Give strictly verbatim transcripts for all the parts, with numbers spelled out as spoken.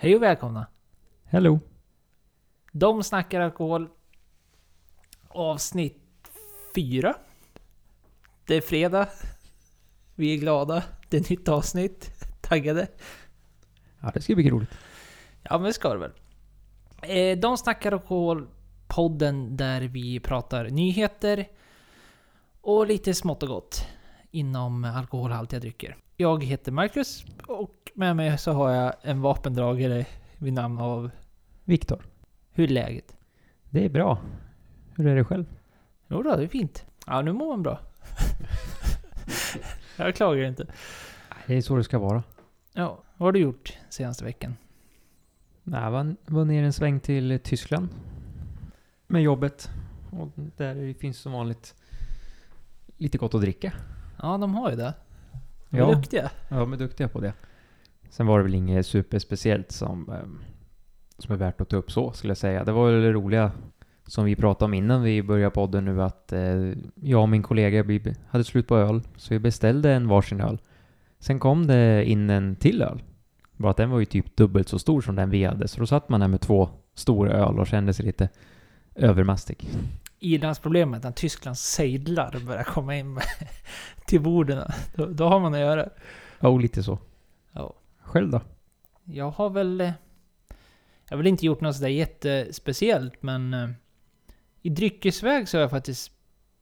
Hej och välkomna. Hello. De snackar alkohol. Avsnitt fyra. Det är fredag. Vi är glada. Det är nytt avsnitt. Taggade. Ja, det ska bli roligt. Ja, men det ska det väl. De snackar alkohol-podden där vi pratar nyheter och lite smått och gott inom alkoholhaltiga drycker. Jag heter Marcus och med mig så har jag en vapendragare vid namn av Victor. Hur är läget? Det är bra. Hur är det själv? Jo då, det är fint. Ja, nu mår man bra. Jag klagar inte. Det är så det ska vara. Ja, vad har du gjort senaste veckan? Jag var, var ner en sväng till Tyskland med jobbet. Och där finns som vanligt lite gott att dricka. Ja, de har ju det. De ja, duktiga. Ja, de är duktiga på det. Sen var det väl inget superspeciellt som, som är värt att ta upp så, skulle jag säga. Det var väl det roliga som vi pratade om innan vi började podden nu, att jag och min kollega hade slut på öl, så vi beställde en varsin öl. Sen kom det in en till öl. Bara att den var ju typ dubbelt så stor som den vi hade. Så då satt man där med två stora öl och kände sig lite övermastig. Irlandsproblemet när Tysklands sejdlar börjar komma in till borden. Då, då har man att göra. Ja, och lite så. Ja. Själv då? Jag har väl... Jag har väl inte gjort något sådär jättespeciellt, men i dryckesväg så har jag faktiskt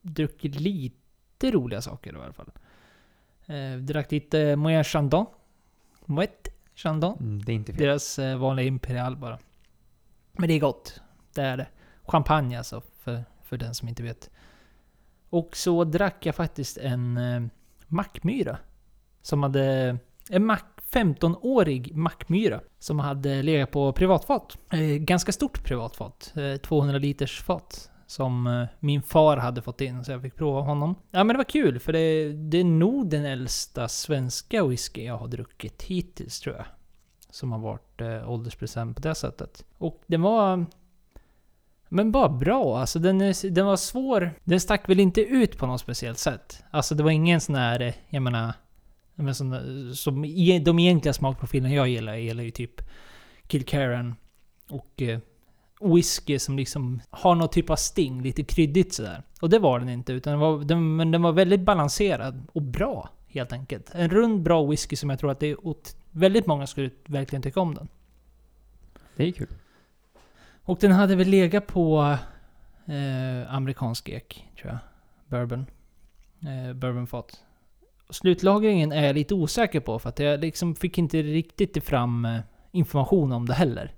druckit lite roliga saker i alla fall. Eh, drack lite Moët Chandon. Moët Chandon. Mm, det är inte fel. Deras eh, vanliga imperial bara. Men det är gott. Det är det. Champagne alltså, för, för den som inte vet. Och så drack jag faktiskt en eh, Mackmyra. Som hade... En mack, femtonårig Mackmyra. Som hade legat på privatfat. Eh, ganska stort privatfat. Eh, tvåhundra liters fat. Som min far hade fått in, så jag fick prova honom. Ja, men det var kul, för det, det är nog den äldsta svenska whisky jag har druckit hittills, tror jag. Som har varit eh, ålderspresent på det sättet. Och den var... Men bara bra. Alltså den, den var svår. Den stack väl inte ut på något speciellt sätt. Alltså det var ingen sån här, jag menar... Jag menar sån, som, de egentliga smakprofilerna jag gillar, jag gillar ju typ Kilkerran och... Eh, whisky som liksom har någon typ av sting, lite kryddigt sådär. Och det var den inte, utan den var, den, men den var väldigt balanserad och bra, helt enkelt. En rund, bra whisky som jag tror att det är åt, väldigt många skulle verkligen tycka om den. Det är kul. Och den hade väl legat på eh, amerikansk ek, tror jag. Bourbon. Eh, bourbonfat. Och slutlagringen är jag lite osäker på, för att jag liksom fick inte riktigt fram eh, information om det heller.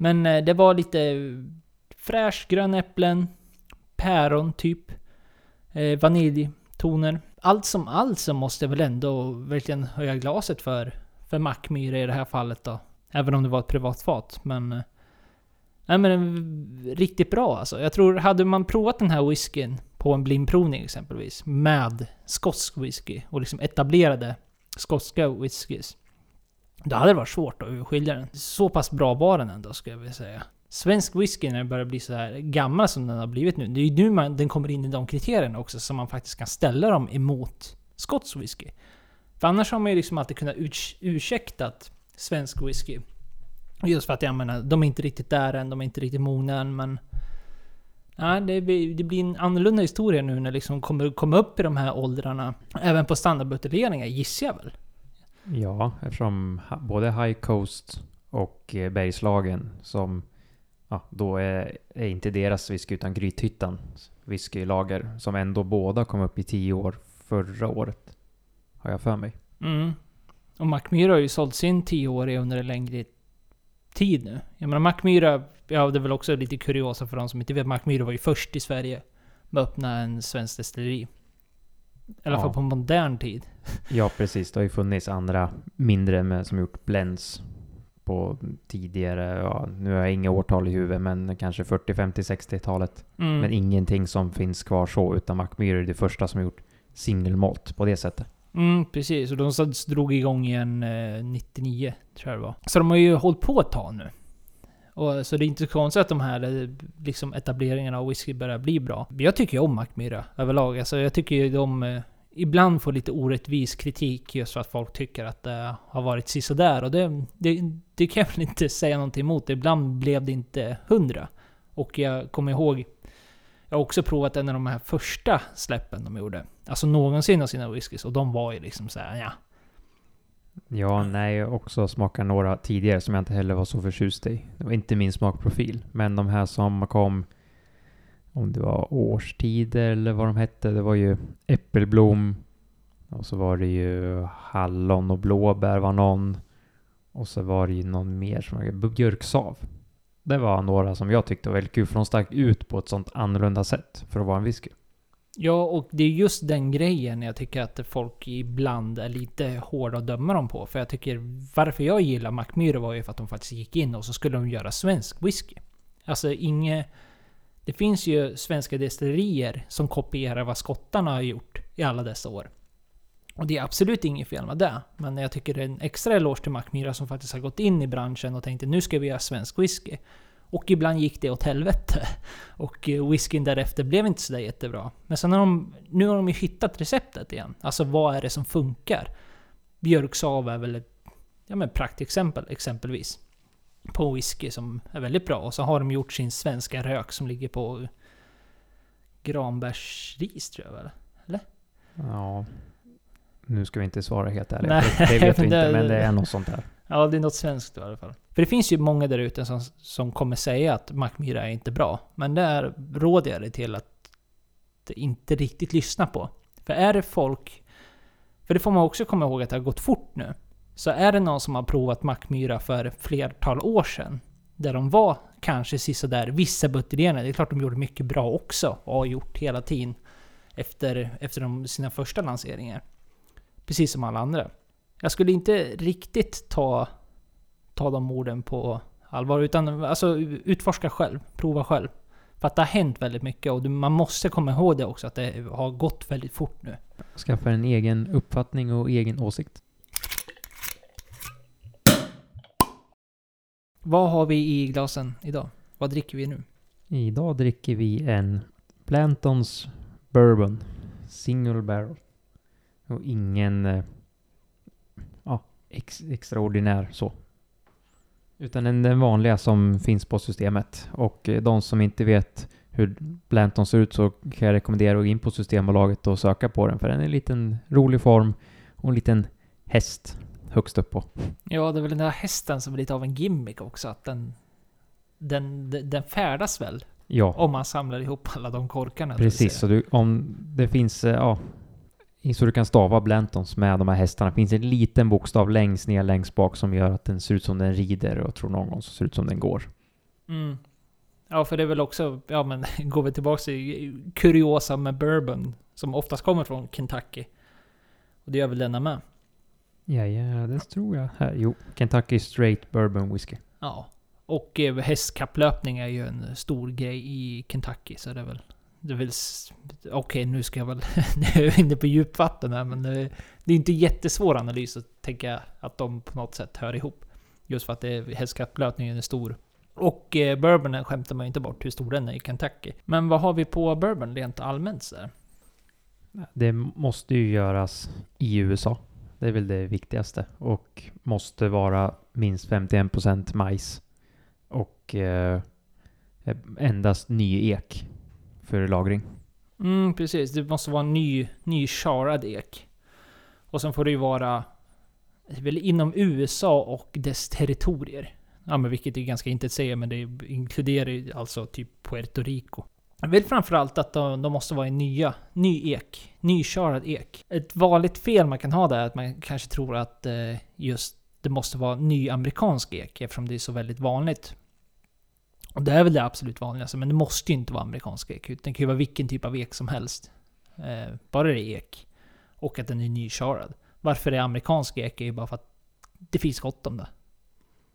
Men det var lite fräsch, grönäpplen, päron typ, eh, vaniljtoner. Allt som allt så måste jag väl ändå verkligen höja glaset för, för Mackmyra i det här fallet då. Även om det var ett privatfat. Men, nej, men riktigt bra alltså. Jag tror, hade man provat den här whiskyn på en blindprovning exempelvis med skotsk whisky och liksom etablerade skotska whiskys, det hade varit svårt att urskilja den. Så pass bra var den ändå, ska jag vilja säga. Svensk whisky, när den börjar bli så här gammal som den har blivit nu, det är ju nu man, den kommer in i de kriterierna också, som man faktiskt kan ställa dem emot skotsk whisky. För annars har man ju liksom alltid kunnat urs- ursäktat svensk whisky. Just för att jag menar, de är inte riktigt där än, de är inte riktigt mogna än, men ja, det, blir, det blir en annorlunda historia nu när liksom kommer komma upp i de här åldrarna. Även på standardbuteljeringar gissar jag väl. Ja, eftersom både High Coast och Bergslagen, som ja, då är, är inte deras whisky utan Grythyttans whiskylager, som ändå båda kom upp i tio år förra året, har jag för mig. Mm. Och Mackmyra har ju sålt sin tioåriga under en längre tid nu. Jag menar, Mackmyra, ja, det är väl också lite kuriosa för de som inte vet, Mackmyra var ju först i Sverige med att öppna en svensk destilleri. I alla fall ja. På modern tid. Ja, precis. Det har ju funnits andra mindre med, som gjort blends på tidigare, ja, nu har jag inga årtal i huvudet, men kanske fyrtio, femtio, sextiotalet. Mm. Men ingenting som finns kvar så, utan Mackmyra är det första som gjort singelmalt på det sättet. Mm, precis. Och de drog igång igen eh, nittionio, tror jag det var. Så de har ju hållit på ett tag nu. Och, så det är inte konstigt att de här liksom, etableringarna av whisky börjar bli bra. Jag tycker ju om Mackmyra överlag. Alltså, jag tycker ju de ibland får lite orättvis kritik just för att folk tycker att det har varit sisådär. Och det, det, det kan jag väl inte säga någonting emot. Ibland blev det inte hundra. Och jag kommer ihåg, jag har också provat en av de här första släppen de gjorde. Alltså någonsin av sina whiskys. Och de var ju liksom så här, ja. Ja, nej, jag också smakar några tidigare som jag inte heller var så förtjust i. Det var inte min smakprofil. Men de här som kom, om det var årstider eller vad de hette, det var ju äppelblom. Och så var det ju hallon och blåbär var någon. Och så var det ju någon mer som var björksav. Det var några som jag tyckte var väldigt kul, för de stack ut på ett sånt annorlunda sätt för att vara en whisky. Ja, och det är just den grejen jag tycker att folk ibland är lite hårda att döma dem på. För jag tycker, varför jag gillar Mackmyra var ju för att de faktiskt gick in och så skulle de göra svensk whisky. Alltså inget... Det finns ju svenska destillerier som kopierar vad skottarna har gjort i alla dessa år. Och det är absolut inget fel med det. Men jag tycker det är en extra eloge till Mackmyra som faktiskt har gått in i branschen och tänkte nu ska vi göra svensk whisky. Och ibland gick det åt helvete. Och whiskyn därefter blev inte så där jättebra. Men sen har de, nu har de ju hittat receptet igen. Alltså vad är det som funkar? Björksav är väl ett ja, men praktexempel exempelvis. På whisky som är väldigt bra. Och så har de gjort sin svenska rök som ligger på granbärsris tror jag väl. Eller? Ja. Nu ska vi inte svara helt ärligt. Nej, det vet vi inte, det, men det är något sånt där. Ja, det är något svenskt då, i alla fall. För det finns ju många där ute som, som kommer säga att Mackmyra är inte bra. Men där råder jag dig till att inte riktigt lyssna på. För är det folk... För det får man också komma ihåg att det har gått fort nu. Så är det någon som har provat Mackmyra för flertal år sedan. Där de var kanske sisådär. Vissa buteljerna, det är klart de gjorde mycket bra också. Och har gjort hela tiden efter, efter de, sina första lanseringar. Precis som alla andra. Jag skulle inte riktigt ta, ta de orden på allvar. Utan alltså, utforska själv. Prova själv. För att det har hänt väldigt mycket. Och man måste komma ihåg det också. Att det har gått väldigt fort nu. Skaffa en egen uppfattning och egen åsikt. Vad har vi i glasen idag? Vad dricker vi nu? Idag dricker vi en Blantons Bourbon. Single barrel. Och ingen... Ex- extraordinär så. Utan den, den vanliga som finns på systemet. Och de som inte vet hur Blanton ser ut så kan jag rekommendera att gå in på Systembolaget och söka på den. För den är en liten rolig form och en liten häst högst upp på. Ja, det är väl den där hästen som är lite av en gimmick också. Att den, den, den färdas väl? Ja. Om man samlar ihop alla de korkarna. Precis, så du, om det finns... Ja, så du kan stava Blantons med de här hästarna. Det finns en liten bokstav längst ner, längst bak som gör att den ser ut som den rider och tror någon gång så ser ut som den går. Mm. Ja, för det är väl också, ja men går vi tillbaka till kuriosa med bourbon som oftast kommer från Kentucky. Och det gör väl denna med? Ja, ja, det tror jag. Här, jo, Kentucky Straight Bourbon Whiskey. Ja, och hästkapplöpning är ju en stor grej i Kentucky så det är väl... Okej, okay, nu ska jag väl nu är jag inne på djupvatten här, men det, det är inte jättesvår analys att tänka att de på något sätt hör ihop. Just för att hästkapplöpningen är stor. Och eh, bourbonen skämtar man ju inte bort hur stor den är i Kentucky. Men vad har vi på bourbon rent allmänt så där? Det måste ju göras i U S A. Det är väl det viktigaste. Och måste vara minst femtioen procent majs. Och eh, endast ny ek. För lagring. Mm, precis. Det måste vara en ny, ny charad ek. Och sen får det ju vara väl inom U S A och dess territorier. Ja, men vilket är ganska inte att säga, men det inkluderar ju alltså typ Puerto Rico. Jag vill framförallt att de, de måste vara en nya, ny ek. Ny charad ek. Ett vanligt fel man kan ha där är att man kanske tror att eh, just det måste vara ny amerikansk ek eftersom det är så väldigt vanligt. Och det är väl det absolut vanligaste, men det måste ju inte vara amerikansk ek, utan det kan ju vara vilken typ av ek som helst. Eh, bara det är ek. Och att den är nykörad. Varför det är amerikansk ek är ju bara för att det finns gott om det.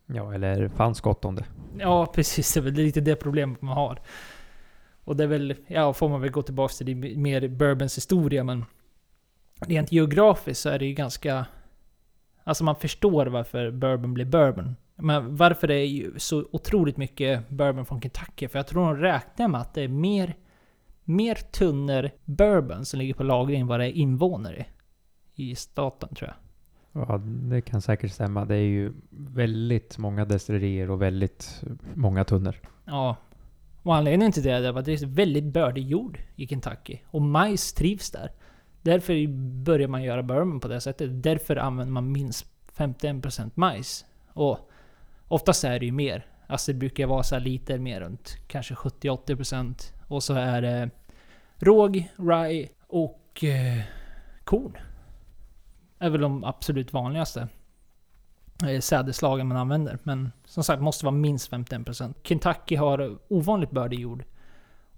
Ja, eller fanns gott om det. Ja, precis. Det är väl lite det problemet man har. Och det är väl, ja, får man väl gå tillbaka till det mer bourbons historia, men rent geografiskt så är det ju ganska... Alltså man förstår varför bourbon blir bourbon. Men varför det är ju så otroligt mycket bourbon från Kentucky? För jag tror de räknar med att det är mer mer tunnor bourbon som ligger på lagring än vad det är invånare i staten, tror jag. Ja, det kan säkert stämma. Det är ju väldigt många destillerier och väldigt många tunnor. Ja, och anledningen till det är att det är väldigt bördig jord i Kentucky. Och majs trivs där. Därför börjar man göra bourbon på det sättet. Därför använder man minst femtioen procent majs. Och oftast är det ju mer. Alltså det brukar vara så här liter mer runt kanske sjuttio till åttio procent. Och så är det råg, rye och eh, korn. Är väl de absolut vanligaste sädeslagen man använder. Men som sagt, måste vara minst femtioen procent. Kentucky har ovanligt bördig jord.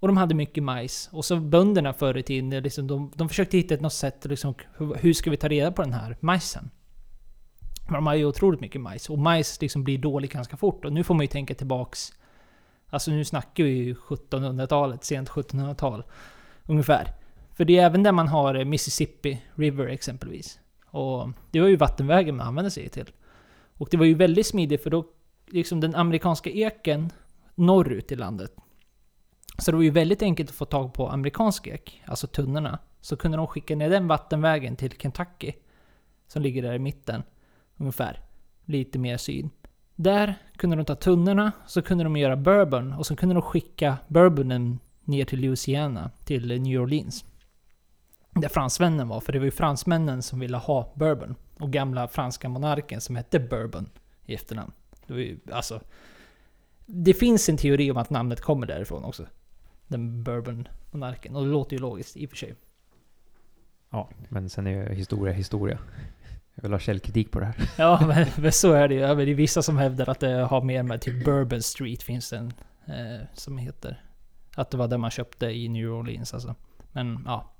Och de hade mycket majs. Och så bönderna förr i tiden, liksom, de, de försökte hitta något sätt, liksom, hur ska vi ta reda på den här majsen? De har ju otroligt mycket majs. Och majs liksom blir dålig ganska fort. Och nu får man ju tänka tillbaks. Alltså nu snackar vi ju sjuttonhundratalet, sent sjuttonhundratal ungefär. För det är även där man har Mississippi River exempelvis. Och det var ju vattenvägen man använde sig till. Och det var ju väldigt smidigt för då liksom den amerikanska eken norrut i landet. Så det var ju väldigt enkelt att få tag på amerikansk ek, alltså tunnorna. Så kunde de skicka ner den vattenvägen till Kentucky som ligger där i mitten ungefär, lite mer syd. Där kunde de ta tunnorna, så kunde de göra bourbon och så kunde de skicka bourbonen ner till Louisiana, till New Orleans. Där fransmännen var, för det var ju fransmännen som ville ha bourbon. Och gamla franska monarken som hette Bourbon i efternamn. Det var ju, alltså, det finns en teori om att namnet kommer därifrån också. Den Bourbon-monarken. Och det låter ju logiskt i och för sig. Ja, men sen är ju historia historia. Jag vill ha källkritik på det här. Ja, men, men så är det ju. Det är vissa som hävdar att det har mer med typ Bourbon Street finns den eh, som heter. Att det var där man köpte i New Orleans alltså. Men ja.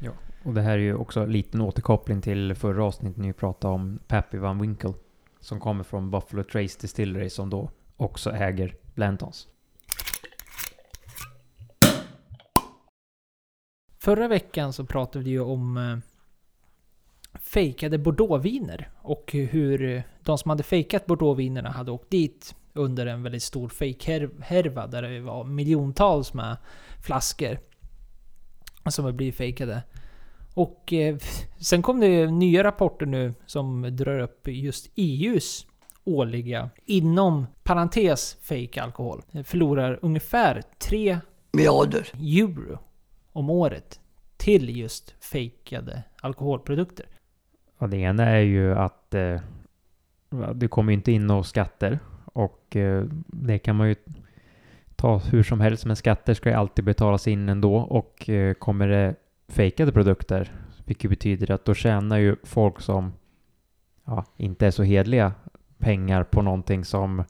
Ja, och det här är ju också en liten återkoppling till förra avsnittet när vi pratade om Pappy Van Winkle som kommer från Buffalo Trace Distillery som då också äger Blantons. Förra veckan så pratade vi ju om eh, fejkade Bordeauxviner och hur de som hade fejkat Bordeauxvinerna hade åkt dit under en väldigt stor fejkhärva där det var miljontals med flaskor som har blivit fejkade. Och eh, sen kom det nya rapporter nu som drar upp just E U:s årliga inom parentes fake alkohol förlorar ungefär tre miljarder euro om året till just fejkade alkoholprodukter. Ja, det ena är ju att eh, det kommer ju inte in några skatter och eh, det kan man ju ta hur som helst, men skatter ska ju alltid betalas in ändå och eh, kommer det fejkade produkter, vilket betyder att då tjänar ju folk som ja, inte är så hedliga pengar på någonting som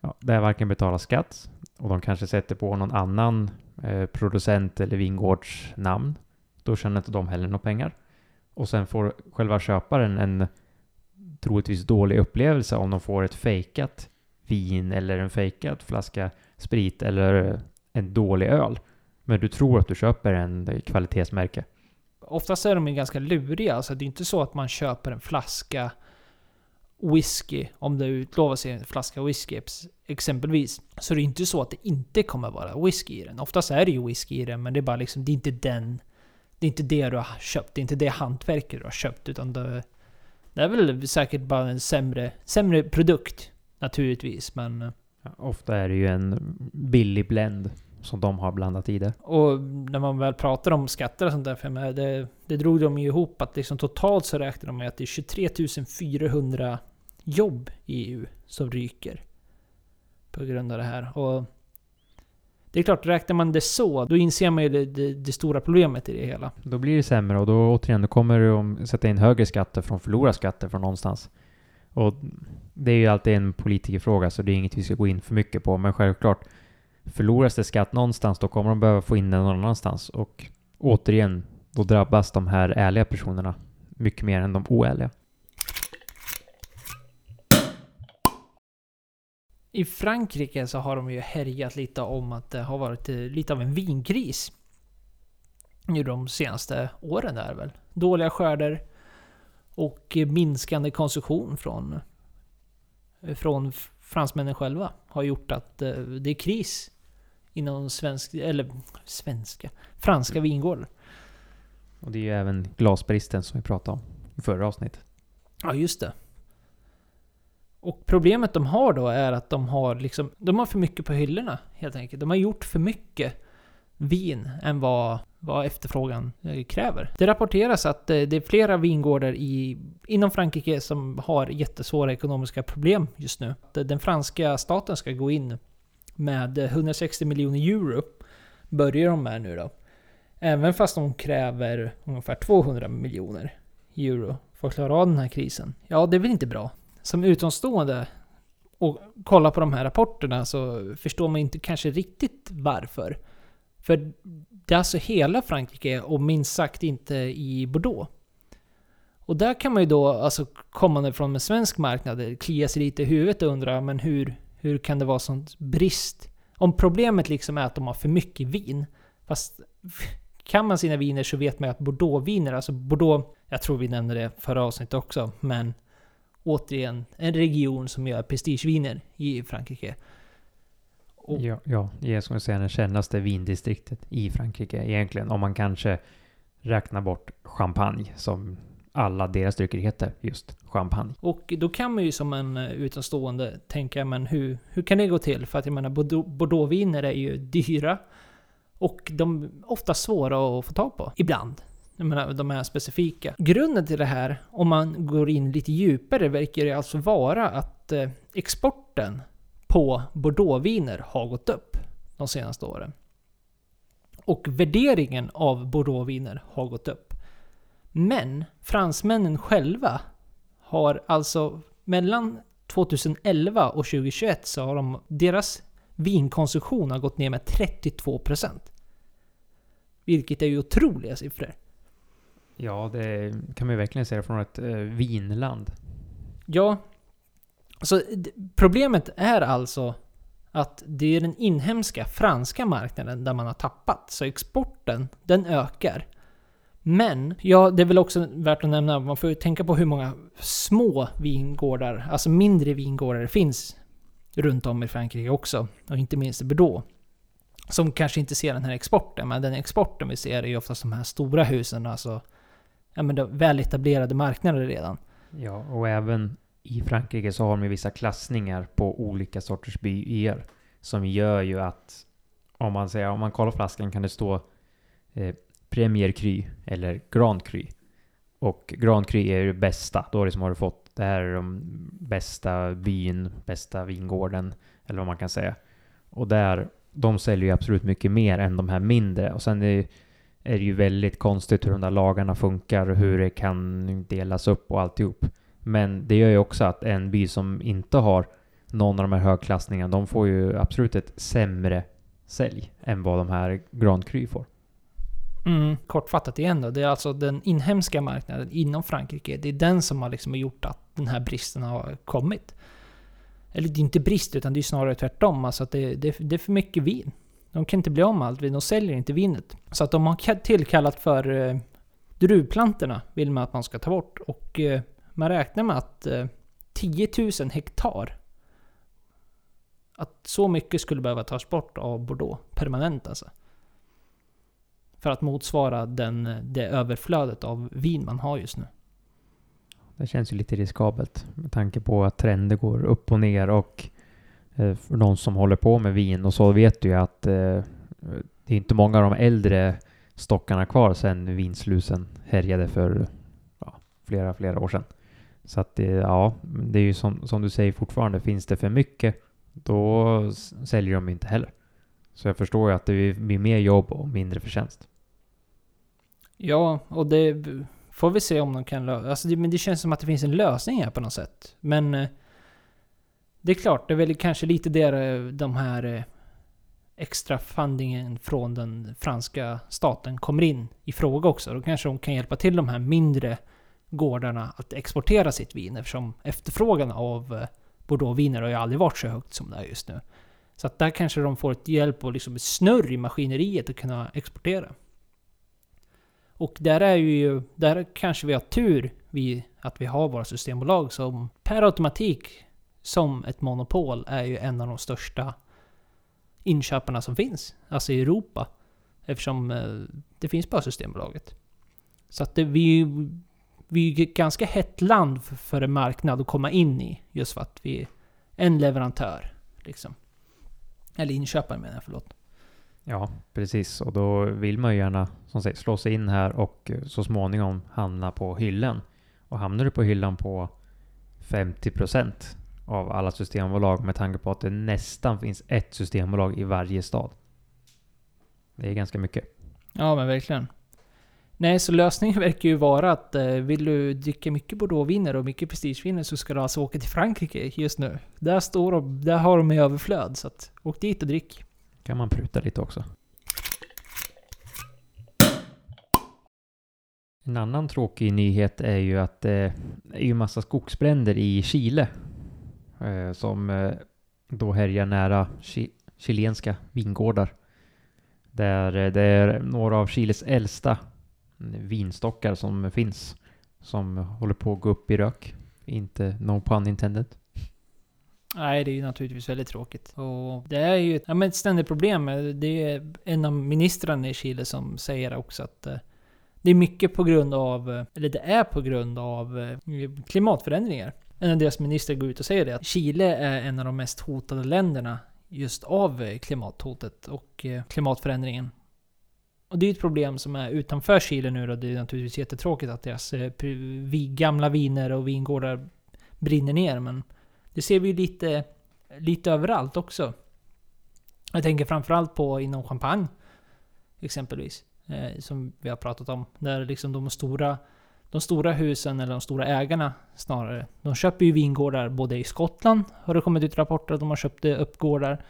ja, där varken betalar skatt och de kanske sätter på någon annan eh, producent eller vingårdsnamn. Då tjänar inte de heller några pengar. Och sen får själva köparen en troligtvis dålig upplevelse om de får ett fejkat vin eller en fejkad flaska sprit eller en dålig öl. Men du tror att du köper en kvalitetsmärke. Oftast är de ju ganska luriga. Alltså det är inte så att man köper en flaska whisky. Om det utlovas en flaska whisky exempelvis. Så det är inte så att det inte kommer vara whisky i den. Oftast är det ju whisky i den. Men det är bara liksom, det är inte den. Det är inte det du har köpt. Det är inte det hantverket du har köpt. Utan det, det är väl säkert bara en sämre, sämre produkt. Naturligtvis, men... Ja, ofta är det ju en billig blend som de har blandat i det. Och när man väl pratar om skatter och sånt där, för mig, det, det drog de ju ihop att liksom totalt så räknar de med att det är tjugotre tusen fyrahundra jobb i E U som ryker på grund av det här. Och det är klart, räknar man det så, då inser man ju det, det, det stora problemet i det hela. Då blir det sämre och då återigen då kommer de sätta in högre skatter från förlora skatter från någonstans. Och det är ju alltid en politikerfråga så det är inget vi ska gå in för mycket på. Men självklart, förloras det skatt någonstans då kommer de behöva få in den någon annanstans. Och återigen, då drabbas de här ärliga personerna mycket mer än de oärliga. I Frankrike så har de ju härjat lite om att det har varit lite av en vinkris nu de senaste åren där väl. Dåliga skörder. Och minskande konsumtion från, från fransmännen själva har gjort att det är kris inom svensk, eller svenska, franska vingårdar. Och det är ju även glasbristen som vi pratade om i förra avsnittet. Ja, just det. Och problemet de har då är att de har, liksom, de har för mycket på hyllorna helt enkelt. De har gjort för mycket vin än vad, vad efterfrågan kräver. Det rapporteras att det är flera vingårdar i, inom Frankrike som har jättesvåra ekonomiska problem just nu. Den franska staten ska gå in med hundrasextio miljoner euro börjar de med nu då. Även fast de kräver ungefär tvåhundra miljoner euro för att klara av den här krisen. Ja, det är väl inte bra. Som utomstående och kolla på de här rapporterna så förstår man inte kanske riktigt varför. För det är alltså hela Frankrike och minst sagt inte i Bordeaux. Och där kan man ju då, alltså kommande från en svensk marknad, klia sig lite i huvudet och undra, men hur, hur kan det vara sånt brist? Om problemet liksom är att de har för mycket vin, fast kan man sina viner så vet man att Bordeaux-viner, alltså Bordeaux, jag tror vi nämnde det förra avsnittet också, men återigen en region som gör prestigeviner i Frankrike. Och ja, ja, jag skulle säga den kändaste vindistriktet i Frankrike egentligen, om man kanske räknar bort champagne som alla deras drycker heter, just champagne. Och då kan man ju som en utomstående tänka, men hur, hur kan det gå till? För att jag menar, Bordeaux-viner är ju dyra och de är ofta svåra att få tag på ibland. Jag menar, de här specifika. Grunden till det här, om man går in lite djupare, verkar det alltså vara att eh, exporten på Bordeaux-viner har gått upp de senaste åren. Och värderingen av Bordeaux-viner har gått upp. Men fransmännen själva har alltså mellan tjugoelva och tjugohundratjugoett så har de, deras vinkonsumtion har gått ner med trettiotvå procent. Vilket är ju otroliga siffror. Ja, det kan man verkligen säga från ett eh, vinland. Ja, så d- problemet är alltså att det är den inhemska franska marknaden där man har tappat. Så exporten, den ökar. Men, ja, det är väl också värt att nämna, man får ju tänka på hur många små vingårdar, alltså mindre vingårdar finns runt om i Frankrike också. Och inte minst i Bordeaux. Som kanske inte ser den här exporten, men den exporten vi ser är ju oftast de här stora husen, alltså ja, men de väletablerade marknader redan. Ja, och även i Frankrike så har de vissa klassningar på olika sorters byar som gör ju att om man säger, om man kollar flaskan kan det stå eh, Premier Cru eller Grand Cru. Och Grand Cru är ju det bästa, då är det som har du fått, det här är de bästa byn, bästa vingården eller vad man kan säga. Och där, de säljer ju absolut mycket mer än de här mindre. Och sen är det ju väldigt konstigt hur de där lagarna funkar och hur det kan delas upp och alltihop. Men det gör ju också att en by som inte har någon av de här högklassningarna, de får ju absolut ett sämre sälj än vad de här Grand Cru får. Mm, kortfattat igen då. Det är alltså den inhemska marknaden inom Frankrike. Det är den som har liksom gjort att den här bristen har kommit. Eller det är inte brist utan det är snarare tvärtom. Alltså att det, det, det är för mycket vin. De kan inte bli av med allt vin. De säljer inte vinet. Så att de har tillkallat för eh, druvplantorna vill man att man ska ta bort. Och eh, man räknar med att eh, tiotusen hektar, att så mycket skulle behöva tas bort av Bordeaux permanent alltså. För att motsvara den, det överflödet av vin man har just nu. Det känns ju lite riskabelt med tanke på att trender går upp och ner och eh, för någon som håller på med vin och så vet du ju att eh, det är inte många av de äldre stockarna kvar sedan vinslusen härjade för ja, flera, flera år sedan. Så att eh, ja, det är ju som, som du säger fortfarande, finns det för mycket då säljer de inte heller. Så jag förstår ju att det blir mer jobb och mindre förtjänst. Ja, och det får vi se om de kan lösa. Alltså det, men det känns som att det finns en lösning här på något sätt. Men eh, det är klart, det är väl kanske lite där de här eh, extra fundingen från den franska staten kommer in i fråga också. Då kanske de kan hjälpa till de här mindre gårdarna att exportera sitt vin eftersom efterfrågan av eh, Bordeaux-viner har ju aldrig varit så högt som det är just nu. Så att där kanske de får ett hjälp och liksom ett snurr i maskineriet att kunna exportera. Och där är ju, där kanske vi har tur vi, att vi har våra systembolag som per automatik som ett monopol är ju en av de största inköparna som finns, alltså i Europa, eftersom eh, det finns bara Systembolaget. Så att det, vi, vi är ganska hett land för, för en marknad att komma in i, just för att vi är en leverantör liksom. Eller inköpare menar jag, förlåt. Ja, precis. Och då vill man ju gärna, som sagt, slå sig in här och så småningom hamna på hyllan. Och hamnar du på hyllan på femtio procent av alla systembolag, med tanke på att det nästan finns ett systembolag i varje stad. Det är ganska mycket. Ja, men verkligen. Nej, så lösningen verkar ju vara att eh, vill du dricka mycket Bordeaux-viner och mycket prestigeviner, så ska du alltså åka till Frankrike just nu. Där står de, där har de i överflöd, så att åk dit och drick. Kan man pruta lite också. En annan tråkig nyhet är ju att eh, det är ju massa skogsbränder i Chile eh, som eh, då härjar nära chi- chilenska vingårdar. Där eh, det är några av Chiles äldsta vinstockar som finns som håller på att gå upp i rök. Inte no pun intended. Nej, det är ju naturligtvis väldigt tråkigt. Och det är ju ett, ja, men ett ständigt problem. Det är en av ministrarna i Chile som säger också att eh, det är mycket på grund av, eller det är på grund av klimatförändringar. En av deras minister går ut och säger det, att Chile är en av de mest hotade länderna just av klimathotet och klimatförändringen. Och det är ett problem som är utanför Chile nu, och det är naturligtvis jättetråkigt att deras gamla viner och vingårdar brinner ner, men det ser vi ju lite, lite överallt också. Jag tänker framförallt på inom champagne exempelvis. Eh, som vi har pratat om, där liksom de stora, de stora husen, eller de stora ägarna snarare, de köper ju vingårdar både i Skottland, har det kommit ut rapporter att de har köpt upp gårdar,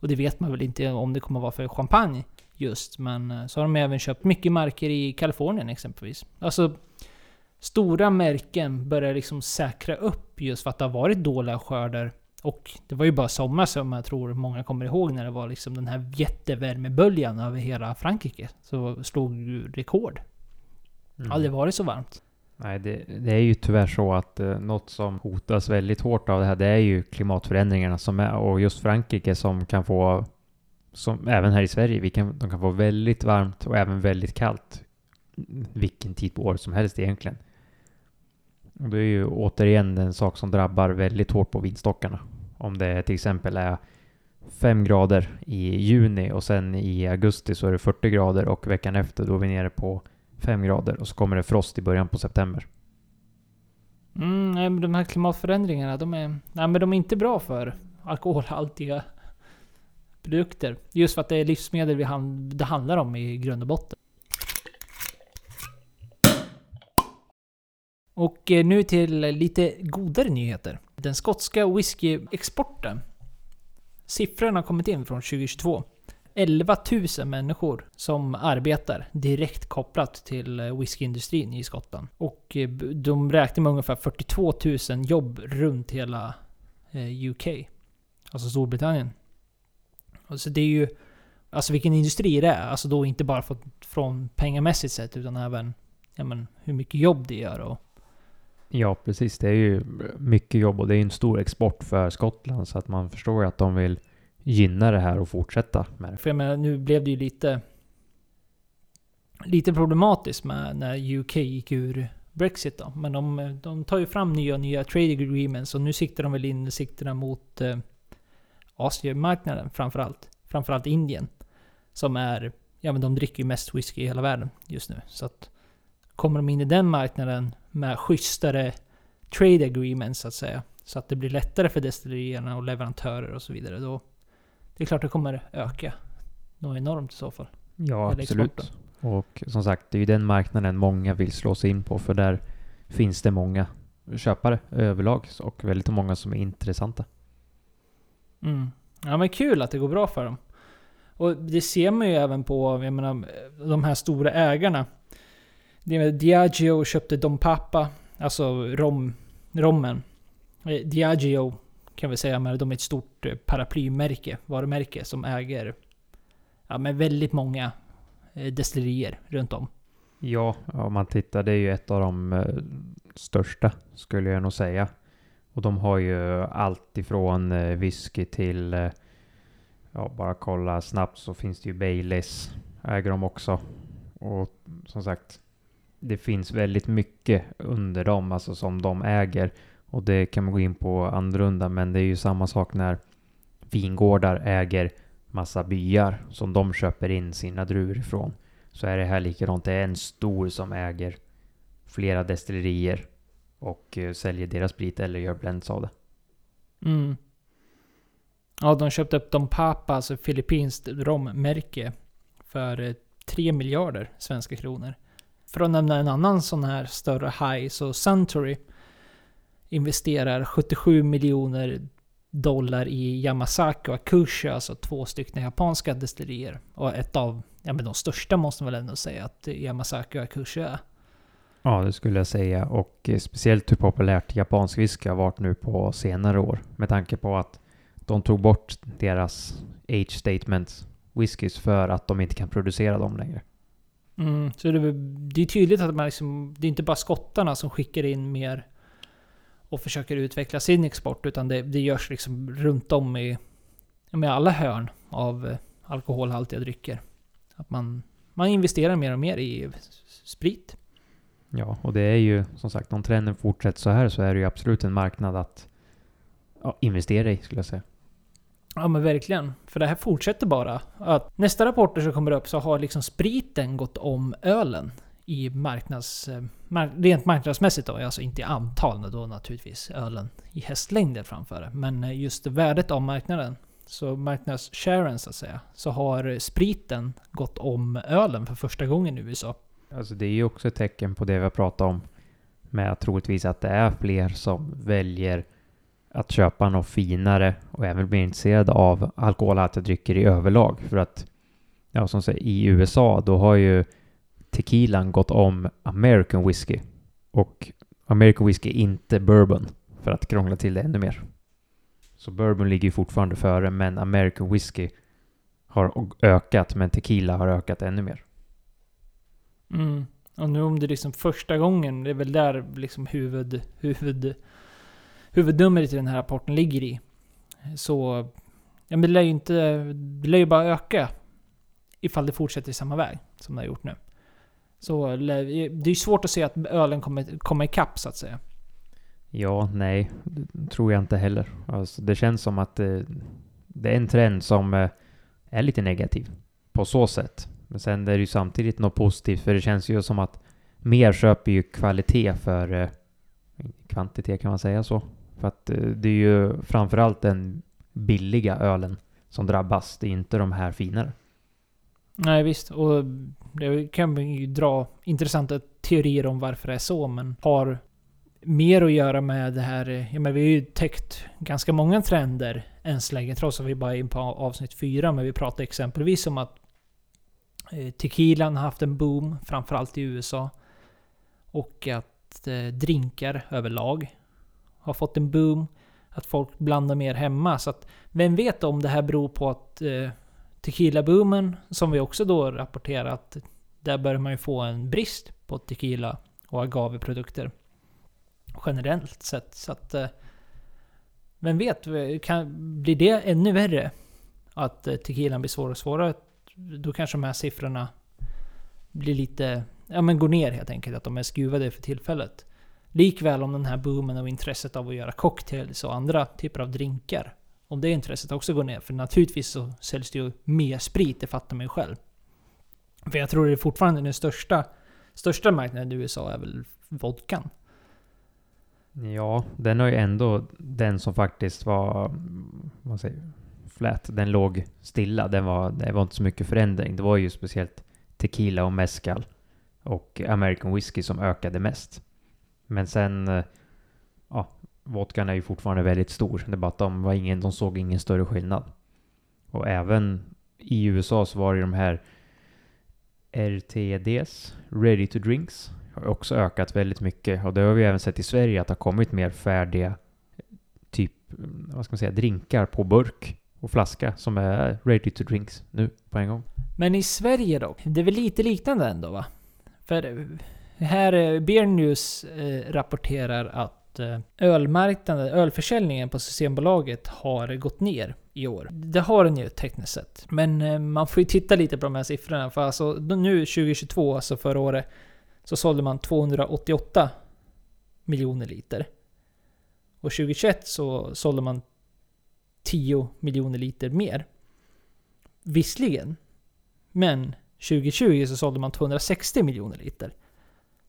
och det vet man väl inte om det kommer vara för champagne just, men så har de även köpt mycket marker i Kalifornien exempelvis. Alltså stora märken börjar liksom säkra upp just för att det har varit dåliga skörder, och det var ju bara sommar som jag tror många kommer ihåg, när det var liksom den här jättevärmeböljan över hela Frankrike, så slog ju rekord. Mm. Aldrig varit så varmt. Nej, det, det är ju tyvärr så att eh, något som hotas väldigt hårt av det här, det är ju klimatförändringarna som är, och just Frankrike som kan få, som även här i Sverige, vi kan, de kan få väldigt varmt och även väldigt kallt vilken tid på året som helst egentligen. Och det är ju återigen en sak som drabbar väldigt hårt på vinstockarna. Om det till exempel är fem grader i juni och sen i augusti så är det fyrtio grader, och veckan efter då är vi nere på fem grader, och så kommer det frost i början på september. Mm, nej, men de här klimatförändringarna, de är, nej, men de är inte bra för alkoholhaltiga produkter. Just för att det är livsmedel vi hand, det handlar om i grund och botten. Och nu till lite godare nyheter. Den skotska whisky-exporten. Siffrorna har kommit in från tjugohundratjugotvå. elva tusen människor som arbetar direkt kopplat till whiskyindustrin i Skottland. Och de räknar med ungefär fyrtiotvå tusen jobb runt hela U K. Alltså Storbritannien. Alltså det är ju, alltså vilken industri det är. Alltså då inte bara från pengamässigt sett, utan även, ja, men hur mycket jobb det gör och... Ja, precis. Det är ju mycket jobb, och det är en stor export för Skottland, så att man förstår att de vill gynna det här och fortsätta med det. För jag menar, nu blev det ju lite, lite problematiskt med när U K gick ur Brexit då. Men de, de tar ju fram nya nya trade agreements, och nu siktar de väl in sikterna mot eh, Asienmarknaden framförallt. Framförallt Indien, som är, ja men de dricker ju mest whisky i hela världen just nu. Så att kommer de in i den marknaden med schysstare trade agreements så att säga, så att det blir lättare för destillerierna och leverantörer och så vidare, då det är klart det kommer öka något enormt i så fall. Ja, eller absolut. Exporten. Och som sagt, det är ju den marknaden många vill slå sig in på, för där finns det många köpare överlag, och väldigt många som är intressanta. Mm. Ja, men kul att det går bra för dem. Och det ser man ju även på, jag menar, de här stora ägarna. Diageo köpte Dom Papa, alltså rom, rommen. Diageo kan vi säga, men de är ett stort paraplymärke, varumärke som äger, ja, men väldigt många destillerier runt om. Ja, om man tittar, det är ju ett av de största skulle jag nog säga. Och de har ju allt ifrån whisky till ja, bara kolla snabbt så finns det ju Baileys, äger de också. Och som sagt, det finns väldigt mycket under dem, alltså som de äger. Och det kan man gå in på andra rundan, men det är ju samma sak när vingårdar äger massa byar som de köper in sina druvor ifrån. Så är det här likadant, det är en stor som äger flera destillerier och uh, säljer deras sprit eller gör blends av det. Mm. Ja, de köpte upp Dom Papa, alltså filippinskt rommärke, för tre miljarder svenska kronor. För att nämna en annan sån här större high, så Suntory investerar sjuttiosju miljoner dollar i Yamazaki och Hakushu, alltså två stycken japanska destillerier. Och ett av, ja, men de största måste man väl ändå säga att Yamazaki och Hakushu är. Ja, det skulle jag säga. Och speciellt hur populärt japansk whisky har varit nu på senare år. Med tanke på att de tog bort deras age statement whiskys för att de inte kan producera dem längre. Mm, så det, det är tydligt att man liksom, det är inte bara skottarna som skickar in mer och försöker utveckla sin export, utan det, det görs liksom runt om i med alla hörn av alkoholhaltiga drycker. Att man, man investerar mer och mer i sprit. Ja, och det är ju som sagt, om trenden fortsätter så här så är det ju absolut en marknad att ja, investera i, skulle jag säga. Ja, men verkligen. För det här fortsätter bara. Att nästa rapporter som kommer upp så har liksom spriten gått om ölen i marknads, mark, rent marknadsmässigt då, alltså inte i antal då naturligtvis, ölen i hästlängder framför det. Men just värdet av marknaden, så marknadssharen så att säga, så har spriten gått om ölen för första gången i U S A. Alltså det är ju också ett tecken på det vi har pratat om med troligtvis att det är fler som väljer att köpa något finare och även blir intresserade av alkoholhaltiga drycker i överlag. För att ja, som säger, i U S A då har ju tequilan gått om American whisky, och American whisky inte bourbon, för att krångla till det ännu mer. Så bourbon ligger ju fortfarande före, men American whisky har ökat, men tequila har ökat ännu mer. Mm. Och nu om det är liksom första gången, det är väl där liksom huvud, huvud, huvudnumret i den här rapporten ligger i. Så ja, men det lär ju inte, det lär ju bara öka ifall det fortsätter i samma väg som det har gjort nu. Så det är svårt att se att ölen kommer, kommer i kapp så att säga. Ja, nej, det tror jag inte heller. Alltså, det känns som att eh, det är en trend som eh, är lite negativ på så sätt. Men sen är det ju samtidigt något positivt, för det känns ju som att mer köper ju kvalitet för eh, kvantitet, kan man säga så. För att eh, det är ju framförallt den billiga ölen som drabbas, det är inte de här finare. Nej visst, och det kan man ju dra intressanta teorier om varför det är så, men har mer att göra med det här. Ja, men vi har ju täckt ganska många trender än så länge, trots att vi bara är in på avsnitt fyra, men vi pratar exempelvis om att tequilan har haft en boom, framförallt i U S A, och att drinkar överlag har fått en boom, att folk blandar mer hemma. Så att vem vet om det här beror på att tequila-boomen, som vi också då rapporterat, där börjar man ju få en brist på tequila och agave-produkter generellt sett. Så att vem vet, kan, blir det ännu värre att tequilan blir svårare och svårare, då kanske de här siffrorna blir lite, ja men går ner helt enkelt, att de är skuvade för tillfället. Likväl om den här boomen och intresset av att göra cocktails och andra typer av drinkar, om det intresset också går ner. För naturligtvis så säljs det ju mer sprit, det fattar man ju själv. För jag tror det är fortfarande den största, största marknaden i U S A är väl vodkan. Ja, den har ju ändå, den som faktiskt var, vad säger jag, flat, den låg stilla. Den var, det var inte så mycket förändring. Det var ju speciellt tequila och mezcal och American whisky som ökade mest. Men sen, ja, vodkan är ju fortfarande väldigt stor. Det är bara att de, var ingen, de såg ingen större skillnad. Och även i U S A så var det de här R T Ds, ready to drinks, har också ökat väldigt mycket. Och det har vi även sett i Sverige, att det har kommit mer färdiga typ, vad ska man säga, drinkar på burk och flaska som är ready to drinks nu på en gång. Men i Sverige då, det är väl lite liknande ändå va? För här Beer News eh, rapporterar att att ölmarknaden, ölförsäljningen på Systembolaget har gått ner i år. Det har den ju tekniskt sett. Men man får ju titta lite på de här siffrorna. För alltså nu tjugohundratjugotvå, alltså förra året, så sålde man tvåhundraåttioåtta miljoner liter. Och tjugohundratjugoett så sålde man tio miljoner liter mer. Visserligen. Men tjugotjugo så sålde man tvåhundrasextio miljoner liter.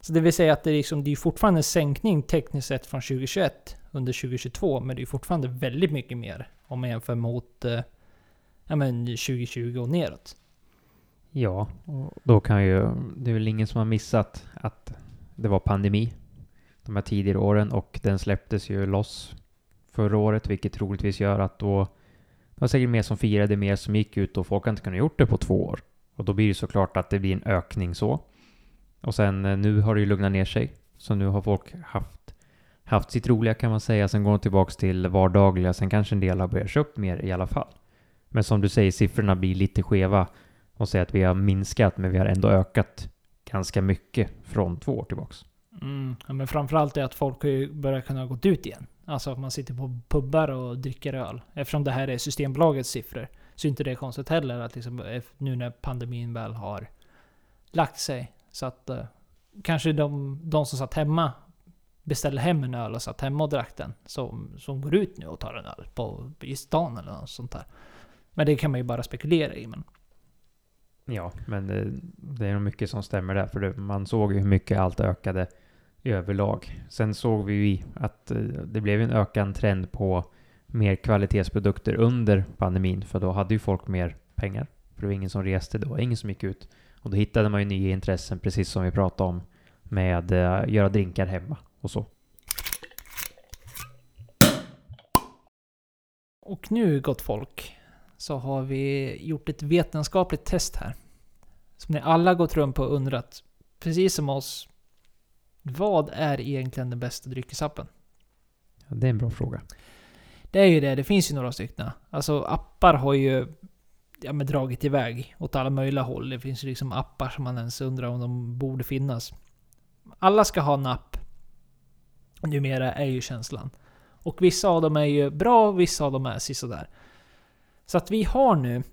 Så det vill säga att det är, liksom, det är fortfarande en sänkning tekniskt sett från tjugohundratjugoett under tjugotjugotvå. Men det är fortfarande väldigt mycket mer om man jämför mot eh, ja, men tjugotjugo och neråt. Ja, och då kan ju, det är väl ingen som har missat att det var pandemi de här tidigare åren. Och den släpptes ju loss förra året, vilket troligtvis gör att då det var säkert mer som firade, mer som gick ut, och folk har inte kunnat gjort det på två år. Och då blir det såklart att det blir en ökning så. Och sen nu har det ju lugnat ner sig. Så nu har folk haft, haft sitt roliga, kan man säga. Sen går de tillbaka till vardagliga. Sen kanske en del har börjat köpa mer i alla fall. Men som du säger, siffrorna blir lite skeva. Och säger att vi har minskat, men vi har ändå ökat ganska mycket från två år tillbaka. Mm, ja, men framförallt är att folk har ju börjat kunna gått ut igen. Alltså att man sitter på pubbar och dricker öl. Eftersom det här är Systembolagets siffror så är inte det konstigt heller att liksom, nu när pandemin väl har lagt sig. Så att eh, kanske de, de som satt hemma beställde hem en öl och satt hemma och drack den. Som, som går ut nu och tar en öl på, i stan eller något sånt där. Men det kan man ju bara spekulera i. Men... Ja, men det, det är nog mycket som stämmer där. För det, man såg ju hur mycket allt ökade överlag. Sen såg vi ju att eh, det blev en ökad trend på mer kvalitetsprodukter under pandemin. För då hade ju folk mer pengar. För det var ingen som reste, det var ingen som gick ut. Och då hittade man ju nya intressen, precis som vi pratade om, med att uh, göra drinkar hemma och så. Och nu, gott folk, så har vi gjort ett vetenskapligt test här. Som ni alla gått runt på och undrat, precis som oss, vad är egentligen den bästa dryckesappen? Ja, det är en bra fråga. Det är ju det, det finns ju några stycken. Alltså appar har ju... Ja, men dragit iväg åt alla möjliga håll. Det finns liksom appar som man ens undrar om de borde finnas. Alla ska ha en app. Numera är ju känslan. Och vissa av dem är ju bra, vissa av dem är så där. Så att vi har nu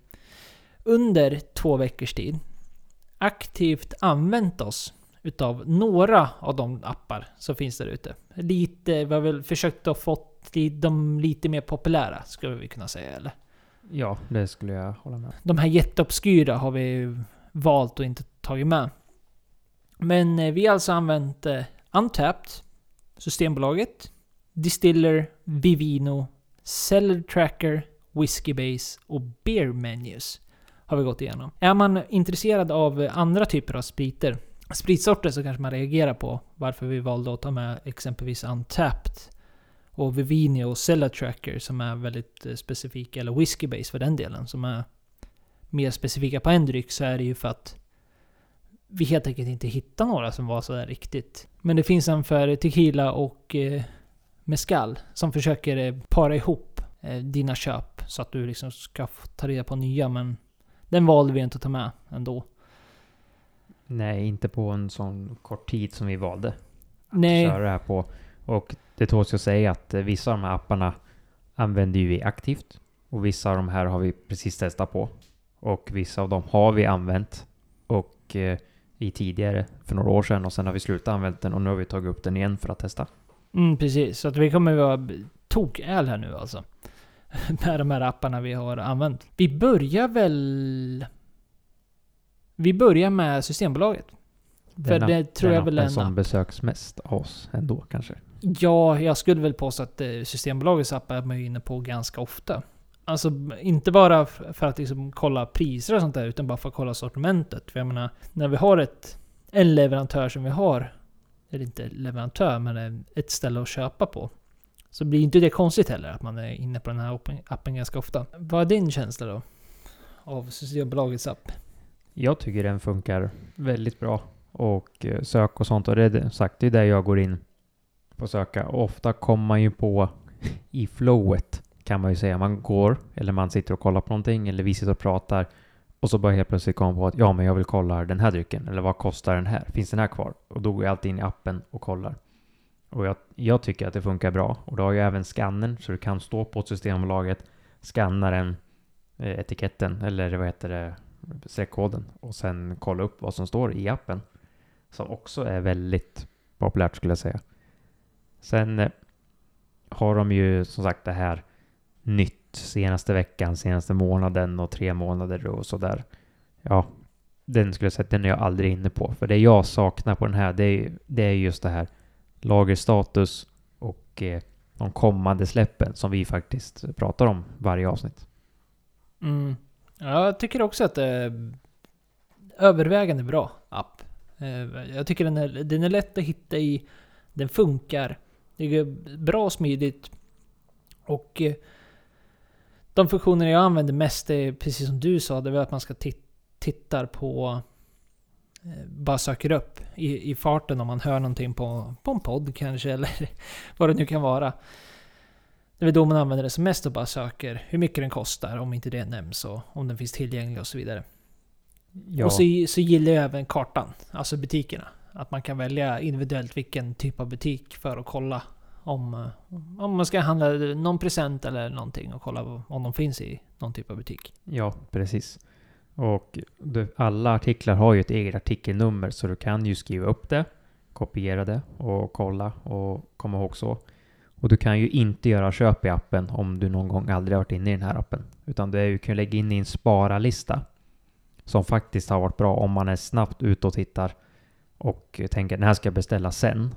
under två veckors tid aktivt använt oss utav några av de appar som finns där ute. Lite, vi har väl försökt att få de lite mer populära, skulle vi kunna säga, eller? Ja, det skulle jag hålla med. De här jätteuppskyra har vi valt och inte tagit med. Men vi har alltså använt eh, Untappd, Systembolaget, Distiller, Vivino, Cellar Tracker, Whiskybase och Beer News har vi gått igenom. Är man intresserad av andra typer av spriter, spritsorter, så kanske man reagerar på varför vi valde att ta med exempelvis Untappd och Vivino och Cellar Tracker, som är väldigt specifika, eller Whiskybase för den delen, som är mer specifika på en dryck, så är det ju för att vi helt enkelt inte hittar några som var så där riktigt. Men det finns en för tequila och eh, mezcal som försöker eh, para ihop eh, dina köp så att du liksom ska ta reda på nya, men den valde vi inte att ta med ändå. Nej, inte på en sån kort tid som vi valde att Nej. köra det här på. Och det tåls att säga att vissa av de här apparna använder ju vi aktivt. Och vissa av de här har vi precis testat på. Och vissa av dem har vi använt och eh, i tidigare för några år sedan. Och sen har vi slutat använt den och nu har vi tagit upp den igen för att testa. Mm, precis, så att vi kommer att vara tokäl här nu alltså. Med de här apparna vi har använt. Vi börjar väl... Vi börjar med Systembolaget. För den, det tror jag väl är en som app besöks mest av oss ändå kanske. Ja, jag skulle väl påstå att Systembolagets app är man ju inne på ganska ofta. Alltså inte bara för att liksom kolla priser och sånt där, utan bara för att kolla sortimentet. För jag menar, när vi har ett, en leverantör som vi har, eller inte leverantör, men ett ställe att köpa på, så blir inte det konstigt heller att man är inne på den här appen ganska ofta. Vad är din känsla då av Systembolagets app? Jag tycker den funkar väldigt bra. Och sök och sånt. Och det är sagt, det är där jag går in på söka. Och ofta kommer man ju på i flowet, kan man ju säga. Man går, eller man sitter och kollar på någonting, eller vi sitter och pratar. Och så börjar jag plötsligt komma på att ja, men jag vill kolla den här drycken. Eller vad kostar den här? Finns den här kvar? Och då går jag alltid in i appen och kollar. Och jag, jag tycker att det funkar bra. Och då har ju även skannern, så du kan stå på Systembolaget, skanna den, eh, etiketten eller vad heter det, streckkoden, och sen kolla upp vad som står i appen, som också är väldigt populärt skulle jag säga. Sen eh, har de ju som sagt det här nytt senaste veckan, senaste månaden och tre månader och sådär. Ja, den skulle jag säga, den är jag aldrig inne på. För det jag saknar på den här, det är, det är just det här lagerstatus och eh, de kommande släppen som vi faktiskt pratar om varje avsnitt. Mm. Jag tycker också att eh, övervägande bra app. Eh, jag tycker den är, den är lätt att hitta i. Den funkar. Det är bra, smidigt. Och eh, de funktioner jag använder mest är precis som du sa, det är att man ska titta tittar på, bara söker upp i, i farten om man hör någonting på, på en podd kanske, eller vad det nu kan vara. Det är då man använder det som mest och bara söker hur mycket den kostar, om inte det nämns och om den finns tillgänglig och så vidare. Ja. Och så, så gillar jag även kartan, alltså butikerna. Att man kan välja individuellt vilken typ av butik för att kolla om, om man ska handla någon present eller någonting och kolla om de finns i någon typ av butik. Ja, precis. Och du, alla artiklar har ju ett eget artikelnummer, så du kan ju skriva upp det, kopiera det och kolla och komma ihåg så. Och du kan ju inte göra köp i appen om du någon gång aldrig varit inne i den här appen. Utan du kan lägga in i en spara-lista som faktiskt har varit bra om man är snabbt ute och tittar och tänker den här ska jag beställa sen.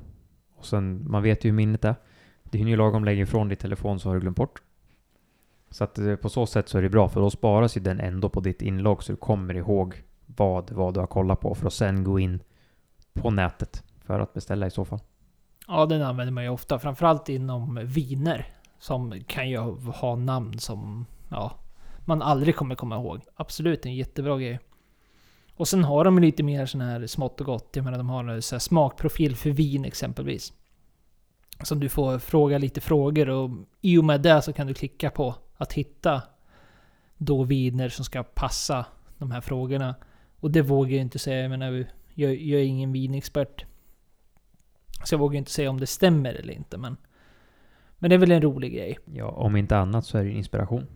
Och sen, man vet ju hur minnet är. Det är ju lagom lägger ifrån din telefon så har du glömt bort. Så att på så sätt så är det bra, för då sparas ju den ändå på ditt inlogg så du kommer ihåg vad, vad du har kollat på för att sen gå in på nätet för att beställa i så fall. Ja, den använder man ju ofta, framförallt inom viner som kan ju ha namn som ja, man aldrig kommer komma ihåg. Absolut, en jättebra grej. Och sen har de lite mer sån här smått och gott, jag menar de har så här smakprofil för vin exempelvis. Som du får fråga lite frågor och i och med det så kan du klicka på att hitta då viner som ska passa de här frågorna. Och det vågar jag inte säga. Jag menar, jag, jag är ingen vinexpert. Så jag vågar inte säga om det stämmer eller inte. Men, men det är väl en rolig grej. Ja, om inte annat så är det inspiration.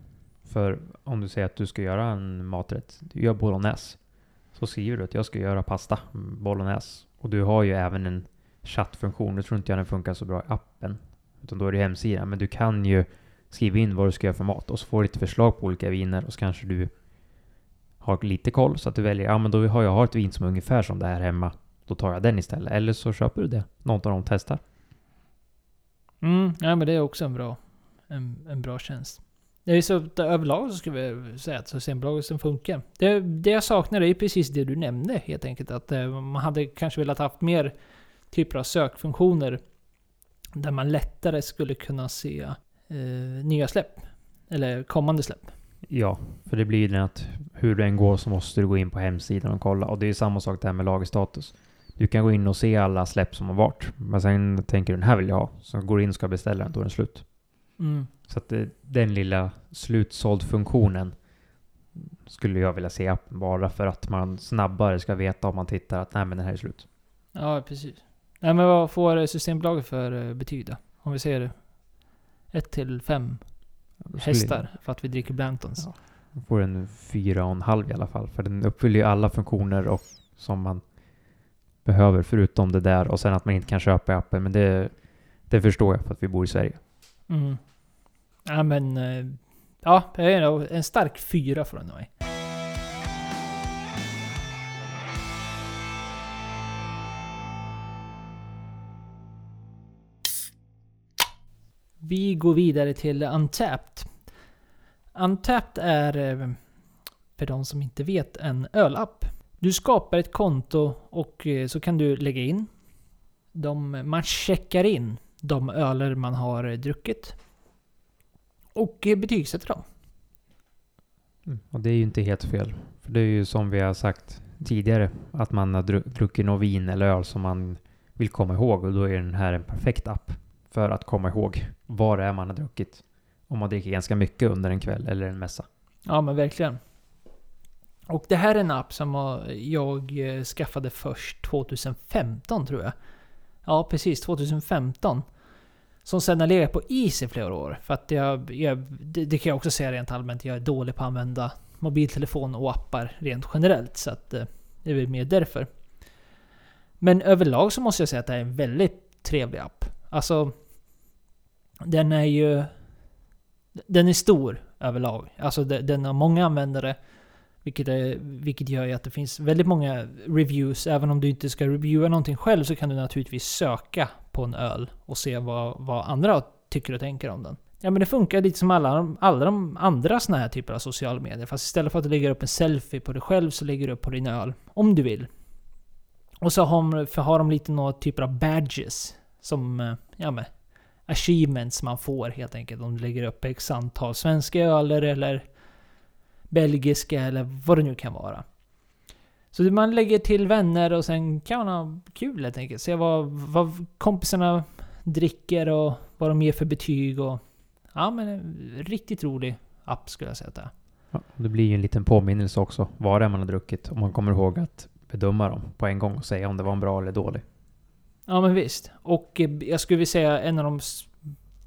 För om du säger att du ska göra en maträtt. Du gör bolognese. Så skriver du att jag ska göra pasta bolognese. Och du har ju även en chattfunktion. Jag tror inte jag den funkar så bra i appen. Utan då är det hemsidan. Men du kan ju skriv in vad du ska göra för mat och så får du lite förslag på olika viner och så kanske du har lite koll så att du väljer, ja men då har jag har ett vin som är ungefär som det här hemma, då tar jag den istället, eller så köper du det, någon av dem testar. Mm, ja men det är också en bra en, en bra tjänst. Det är så överlag så skulle vi säga att Systembolaget som funkar. Det, det jag saknar är precis det du nämnde helt enkelt, att man hade kanske velat haft mer typer av sökfunktioner där man lättare skulle kunna se Uh, nya släpp eller kommande släpp. Ja, för det blir ju den att hur den går så måste du gå in på hemsidan och kolla, och det är ju samma sak där med lagerstatus. Du kan gå in och se alla släpp som har varit, men sen tänker du den här vill jag ha, så går in och ska beställa den, då är den slut. Mm. Så att det, den lilla slutsåld-funktionen skulle jag vilja se appen bara för att man snabbare ska veta om man tittar att nej men den här är slut. Ja, precis. Nej men vad får Systembolaget för betyda? Om vi ser det ett till fem hästar för att vi dricker Blantons. Ja, då får en fyra och en halv i alla fall. För den uppfyller ju alla funktioner och, som man behöver förutom det där. Och sen att man inte kan köpa i appen. Men det, det förstår jag för att vi bor i Sverige. Mm. Ja, men ja, en stark fyra från mig. Vi går vidare till Untappd. Untappd är, för de som inte vet, en ölapp. Du skapar ett konto och så kan du lägga in. De, man checkar in de öler man har druckit. Och betygsätter dem. Mm, och det är ju inte helt fel. För det är ju som vi har sagt tidigare. Att man har druckit någon vin eller öl som man vill komma ihåg. Och då är den här en perfekt app. För att komma ihåg vad det är man har druckit. Om man dricker ganska mycket under en kväll eller en mässa. Ja, men verkligen. Och det här är en app som jag skaffade först tjugohundrafemton tror jag. Ja, precis. tjugohundrafemton. Som sedan har legat på is i flera år. För att jag, jag, det, det kan jag också säga rent allmänt. Jag är dålig på att använda mobiltelefon och appar rent generellt. Så att eh, det är mer därför. Men överlag så måste jag säga att det är en väldigt trevlig app. Alltså, den är ju... Den är stor överlag. Alltså den har många användare. Vilket, är, vilket gör ju att det finns väldigt många reviews. Även om du inte ska reviewa någonting själv så kan du naturligtvis söka på en öl och se vad, vad andra tycker och tänker om den. Ja, men det funkar lite som alla, alla de andra såna här typer av sociala medier. Fast istället för att du lägger upp en selfie på dig själv så lägger du upp på din öl. Om du vill. Och så har, har de lite några typer av badges. Som, ja men... achievements man får helt enkelt om du lägger upp x antal svenska öler eller belgiska eller vad det nu kan vara. Så man lägger till vänner och sen kan man ha kul helt enkelt. Se vad, vad kompisarna dricker och vad de ger för betyg. Och, ja men en riktigt rolig app skulle jag säga att det är. Ja, det blir ju en liten påminnelse också vad det är man har druckit om man kommer ihåg att bedöma dem på en gång och säga om det var en bra eller dålig. Ja men visst. Och jag skulle vilja säga en av de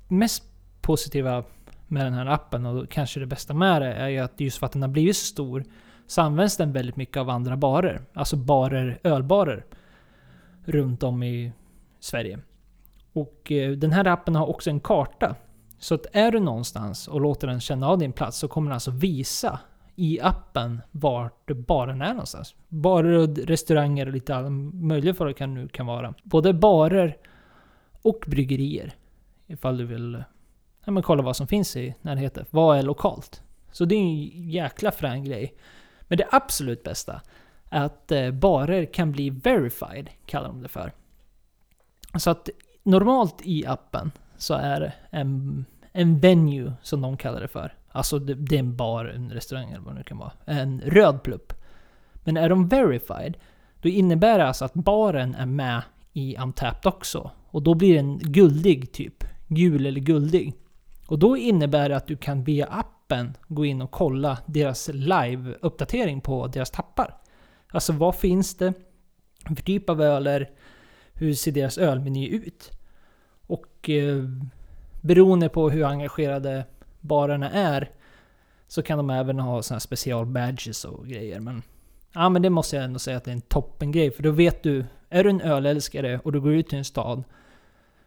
mest positiva med den här appen och kanske det bästa med det är ju att just för att den har blivit så stor så används den väldigt mycket av andra barer. Alltså barer, ölbarer runt om i Sverige. Och den här appen har också en karta. Så att är du någonstans och låter den känna av din plats så kommer den alltså visa i appen vart baren är någonstans. Barer och restauranger och lite alla möjliga för det kan nu kan vara. Både barer och bryggerier. Ifall du vill ja, men kolla vad som finns i närheten. Vad är lokalt? Så det är en jäkla frän grej. Men det absolut bästa är att barer kan bli verified, kallar de det för. Så att normalt i appen så är det en, en venue som de kallar det för. Alltså det är en bar, en restaurang eller vad det nu kan vara. En röd plupp. Men är de verified, då innebär det alltså att baren är med i Untappd också. Och då blir den guldig typ. Gul eller guldig. Och då innebär det att du kan via appen gå in och kolla deras live-uppdatering på deras tappar. Alltså vad finns det? Vilken typ av öler? Hur ser deras ölmeny ut? Och eh, beroende på hur engagerade barerna är så kan de även ha såna här special badges och grejer. Men, ja, men det måste jag ändå säga att det är en toppen grej. För då vet du, är du en ölälskare och du går ut till en stad,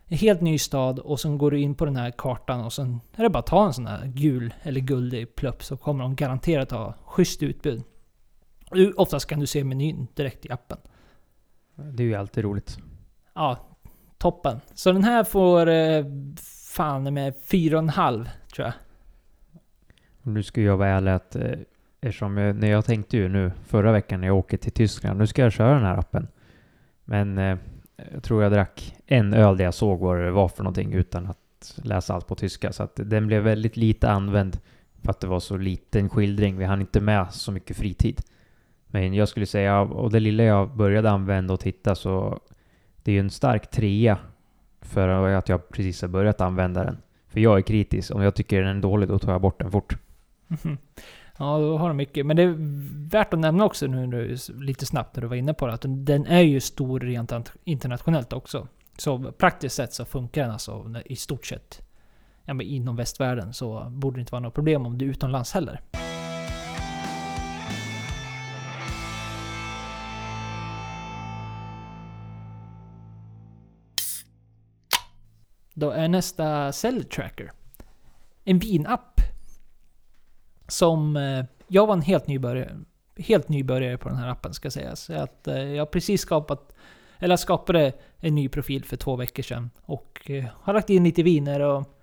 en helt ny stad och sen går du in på den här kartan och sen är det bara att ta en sån här gul eller guldig plupp så kommer de garanterat ha schysst utbud. Och oftast kan du se menyn direkt i appen. Det är ju alltid roligt. Ja, toppen. Så den här får eh, fan med fyra och en halv tror jag. Nu ska jag vara ärlig att eh, eftersom jag, när jag tänkte ju nu förra veckan när jag åker till Tyskland, nu ska jag köra den här appen. Men eh, jag tror jag drack en öl där jag såg vad det var för någonting utan att läsa allt på tyska. Så att den blev väldigt lite använd för att det var så liten skildring. Vi hann inte med så mycket fritid. Men jag skulle säga, och det lilla jag började använda och titta så det är ju en stark trea för att jag precis har börjat använda den. För jag är kritisk. Om jag tycker den är dålig då tar jag bort den fort. Mm-hmm. Ja, då har de mycket. Men det är värt att nämna också nu lite snabbt när du var inne på det. Att den är ju stor rent internationellt också. Så praktiskt sett så funkar den alltså i stort sett. Ja, men inom västvärlden så borde det inte vara något problem om du är utomlands heller. Då är nästa Cellar Tracker. En vinapp som jag var en helt nybörjare, helt nybörjare på den här appen ska sägas. Så att jag precis skapat eller skapade en ny profil för två veckor sedan och har lagt in lite viner och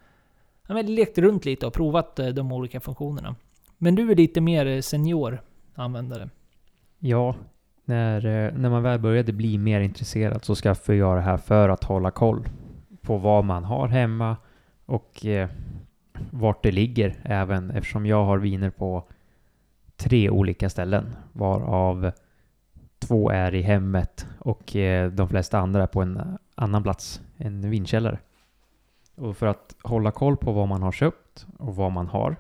jag lekt runt lite och provat de olika funktionerna. Men du är lite mer senior användare. Ja, när när man väl började bli mer intresserad så skaffade jag det här för att hålla koll på vad man har hemma och eh, vart det ligger även eftersom jag har viner på tre olika ställen varav två är i hemmet och eh, de flesta andra är på en annan plats, en vinkällare. Och för att hålla koll på vad man har köpt och vad man har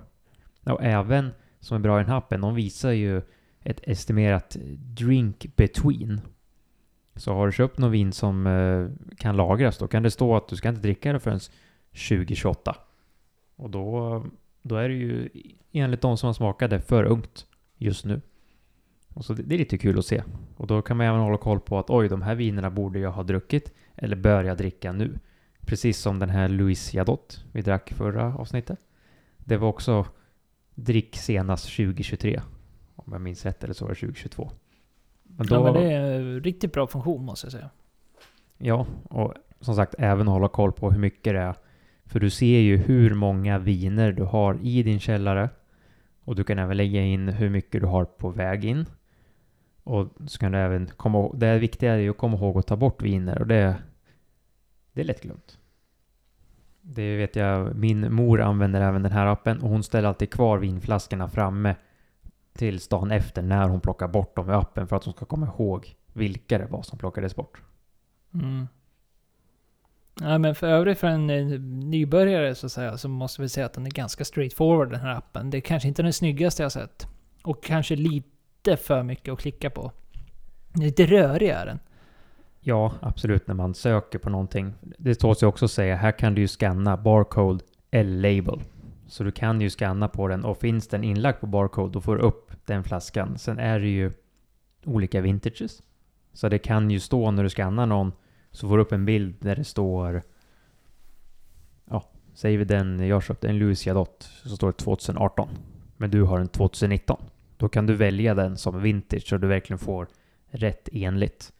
och även som är bra i den här appen, de visar ju ett estimerat drink between Så har du köpt någon vin som eh, kan lagras, då kan det stå att du ska inte dricka det förrän tjugo tjugoåtta. Och då, då är det ju enligt de som har smakat det för ungt just nu. Och så det, det är lite kul att se. Och då kan man även hålla koll på att oj, de här vinerna borde jag ha druckit eller börja dricka nu. Precis som den här Louis Jadot vi drack förra avsnittet. Det var också drick senast tjugo tjugotre. Om jag minns rätt, eller så var det tjugo tjugotvå. Men då, ja, men det är en riktigt bra funktion måste jag säga. Ja, och som sagt även hålla koll på hur mycket det är. För du ser ju hur många viner du har i din källare. Och du kan även lägga in hur mycket du har på väg in. Och så kan du även komma ihåg, det viktiga är ju att komma ihåg att ta bort viner. Och det, det är lättglömt. Det vet jag, min mor använder även den här appen. Och hon ställer alltid kvar vinflaskorna framme till dagen efter när hon plockar bort dem i appen för att hon ska komma ihåg vilka det var som plockades bort. Mm. Ja, men för övrigt för en nybörjare så att säga, så måste vi säga att den är ganska straightforward den här appen. Det är kanske inte den snyggaste jag sett. Och kanske lite för mycket att klicka på. Lite rörig är den. Ja, absolut. När man söker på någonting. Det står sig också att säga, här kan du ju scanna barcode eller label. Så du kan ju scanna på den och finns den inlagd på barcode då får du upp den flaskan. Sen är det ju olika vintages. Så det kan ju stå när du scannar någon så får du upp en bild där det står, ja, säger vi den, jag köpte en Louis Jadot så står det tjugo arton. Men du har en tjugo nitton. Då kan du välja den som vintage så du verkligen får rätt enligt.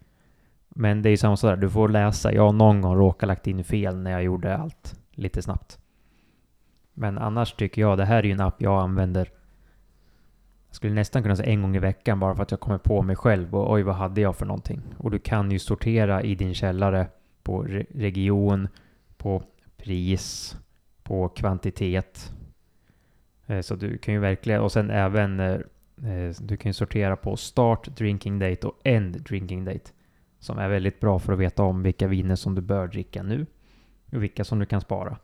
Men det är ju samma sådär, du får läsa. Jag någon gång råkade lagt in fel när jag gjorde allt lite snabbt. Men annars tycker jag, det här är ju en app jag använder. Jag skulle nästan kunna säga en gång i veckan bara för att jag kommer på mig själv. Och oj, vad hade jag för någonting? Och du kan ju sortera i din källare på re- region, på pris, på kvantitet. Eh, så du kan ju verkligen, och sen även, eh, du kan ju sortera på start drinking date och end drinking date. Som är väldigt bra för att veta om vilka viner som du bör dricka nu. Och vilka som du kan spara.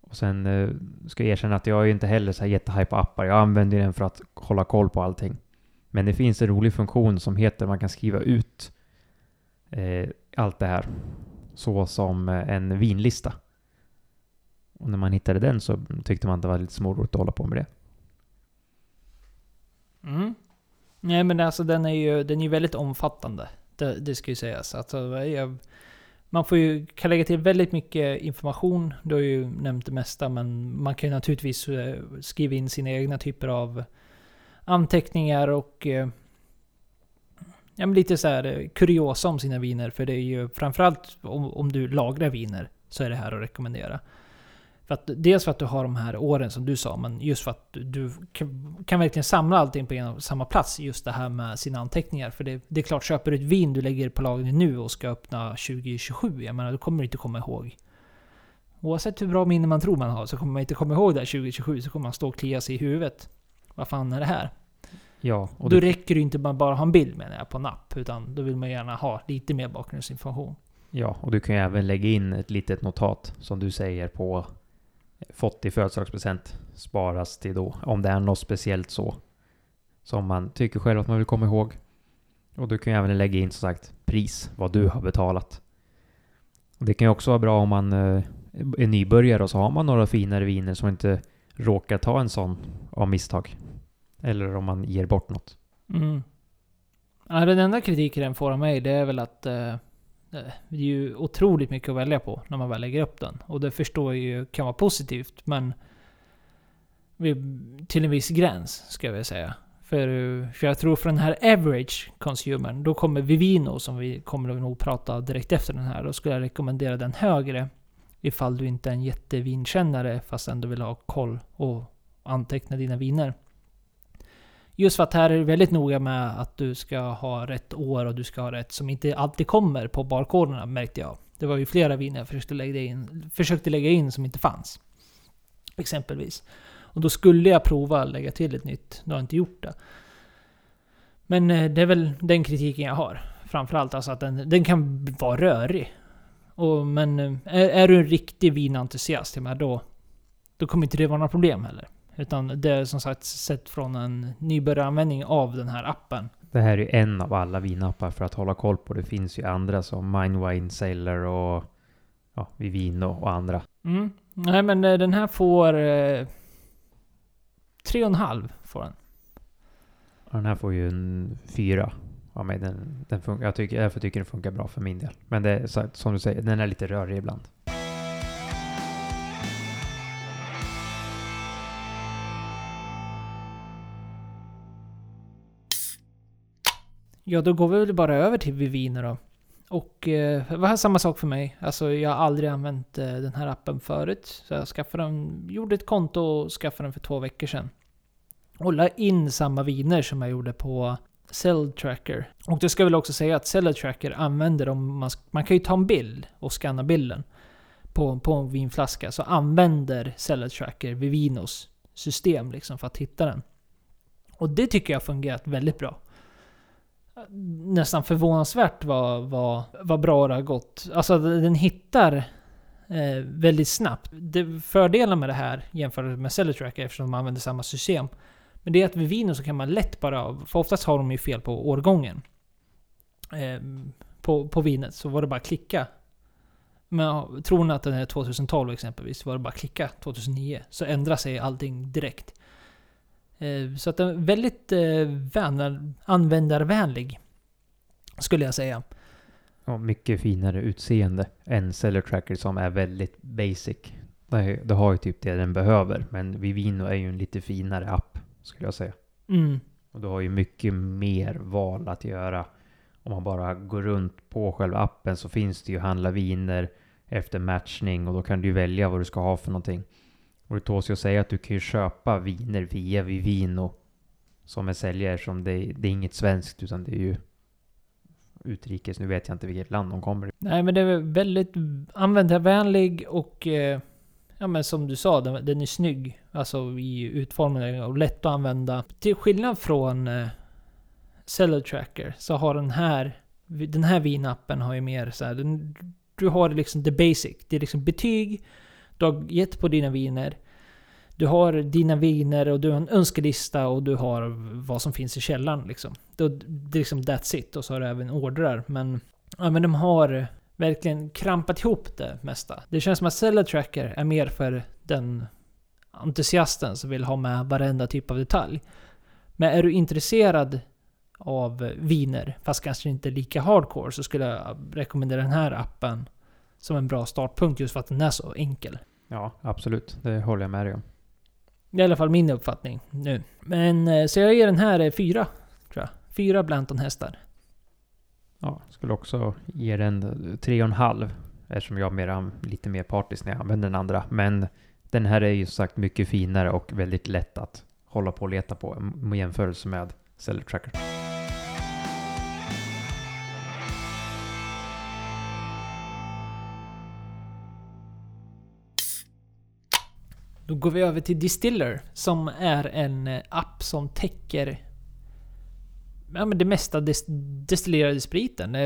Och sen eh, ska jag erkänna att jag är ju inte heller så här jättehype på appar. Jag använder den för att hålla koll på allting. Men det finns en rolig funktion som heter man kan skriva ut eh, allt det här. Så som en vinlista. Och när man hittade den så tyckte man att det var lite småroligt att hålla på med det. Mm. Nej, men alltså den är ju den är väldigt omfattande. Det, det ska ju sägas. Alltså, jag... Man får ju, kan lägga till väldigt mycket information. Du har ju nämnt det mesta, men man kan ju naturligtvis skriva in sina egna typer av anteckningar och ja, lite så här kuriosa om sina viner. För det är ju framförallt om, om du lagrar viner så är det här att rekommendera. För att, dels för att du har de här åren som du sa, men just för att du kan, kan verkligen samla allting på en, samma plats, just det här med sina anteckningar. För det, det är klart, köper du ett vin du lägger på lagret nu och ska öppna tjugo tjugosju, jag menar, då kommer du inte komma ihåg. Oavsett hur bra minne man tror man har så kommer man inte komma ihåg det här tjugo tjugosju, så kommer man stå och klia sig i huvudet. Vad fan är det här? Ja, och då det... räcker det inte man bara ha en bild med det på en app, utan då vill man gärna ha lite mer bakgrundsinformation. Ja, och du kan ju även lägga in ett litet notat som du säger på fått i födelsedagspresent, sparas till då, om det är något speciellt så som man tycker själv att man vill komma ihåg. Och du kan ju även lägga in som sagt pris, vad du har betalat. Och det kan ju också vara bra om man eh, är nybörjare och så har man några finare viner som inte råkar ta en sån av misstag. Eller om man ger bort något. Mm. Ja, den enda kritiken den får av mig, det är väl att eh... det är ju otroligt mycket att välja på när man väl lägger upp den. Och det förstår ju kan vara positivt, men till en viss gräns ska vi säga. För, för jag tror för den här average consumern, då kommer Vivino som vi kommer att nog prata direkt efter den här. Då skulle jag rekommendera den högre ifall du inte är en jättevinkännare fast ändå vill ha koll och anteckna dina viner. Just för att här är du väldigt noga med att du ska ha rätt år och du ska ha rätt som inte alltid kommer på barkoderna, märkte jag. Det var ju flera viner jag försökte lägga in, försökte lägga in som inte fanns, exempelvis. Och då skulle jag prova att lägga till ett nytt, då har jag inte gjort det. Men det är väl den kritiken jag har. Framförallt alltså att den, den kan vara rörig. Och, men är, är du en riktig vinentusiast, då, då kommer inte det vara några problem heller. Utan det är som sagt sett från en nybörjaranvändning av den här appen Det här är ju en av alla vinappar för att hålla koll på. Det finns ju andra som Minewine, Cellar och ja, Vivino och andra. Mm. Nej, men den här får eh, tre och en halv får den. Och den här får ju en fyra. Ja, men den, den funkar, jag tycker, jag tycker den funkar bra för min del. Men det är, som du säger, den är lite rörig ibland. Ja, då går vi väl bara över till Vivino då. Och eh, det var samma sak för mig. Alltså jag har aldrig använt eh, den här appen förut. Så jag skaffade den, gjorde ett konto och skaffade den för två veckor sedan. Och la in samma viner som jag gjorde på Cellar Tracker. Och det ska väl också säga att Cellar Tracker använder dem. Man, man kan ju ta en bild och scanna bilden på, på en vinflaska. Så använder Cellar Tracker Vivinos system liksom för att hitta den. Och det tycker jag har fungerat väldigt bra. Nästan förvånansvärt vad, vad, vad bra det har gått. Alltså den hittar eh, väldigt snabbt. Det fördelen med det här jämfört med Cellar Tracker, eftersom man använder samma system, men det är att vid vin så kan man lätt bara, för oftast har de ju fel på årgången eh, på, på vinet, så var det bara klicka. Men tror ni att den är tjugotolv exempelvis, var det bara klicka tjugohundranio, så ändrar sig allting direkt. Så att den är väldigt vänner, användarvänlig skulle jag säga. Och mycket finare utseende än Cellar Tracker som är väldigt basic. Det har ju typ det den behöver, men Vivino är ju en lite finare app skulle jag säga. Mm. Och du har ju mycket mer val att göra. Om man bara går runt på själva appen så finns det ju handla viner efter matchning och då kan du välja vad du ska ha för någonting. Och det tås ju att säga att du kan ju köpa viner via Vivino som är säljare, som det, det är inget svenskt utan det är ju utrikes. Nu vet jag inte vilket land de kommer i. Nej, men det är väldigt användarvänlig och eh, ja, men som du sa, den, den är snygg alltså i utformningen och lätt att använda. Till skillnad från eh, Cellar Tracker så har den här den här vinappen har ju mer så här, den, du har liksom the basic. Det är liksom betyg du har gett på dina viner. Du har dina viner och du har en önskelista och du har vad som finns i källaren. Liksom. Det är liksom that's it. Och så har du även ordrar. Men, ja, men de har verkligen krampat ihop det mesta. Det känns som att Cellar Tracker är mer för den entusiasten som vill ha med varenda typ av detalj. Men är du intresserad av viner, fast kanske inte lika hardcore, så skulle jag rekommendera den här appen som en bra startpunkt just för att den är så enkel. Ja, absolut. Det håller jag med dig om. Det är i alla fall min uppfattning nu. Men så jag ger den här fyra, tror jag. Fyra Blanton-hästar. Ja, skulle också ge den tre och en halv, eftersom jag är lite mer partisk när jag använder den andra. Men den här är ju sagt mycket finare och väldigt lätt att hålla på och leta på i jämförelse med Cellar Tracker. Då går vi över till Distiller som är en app som täcker ja, men det mesta des- destillerade spriten.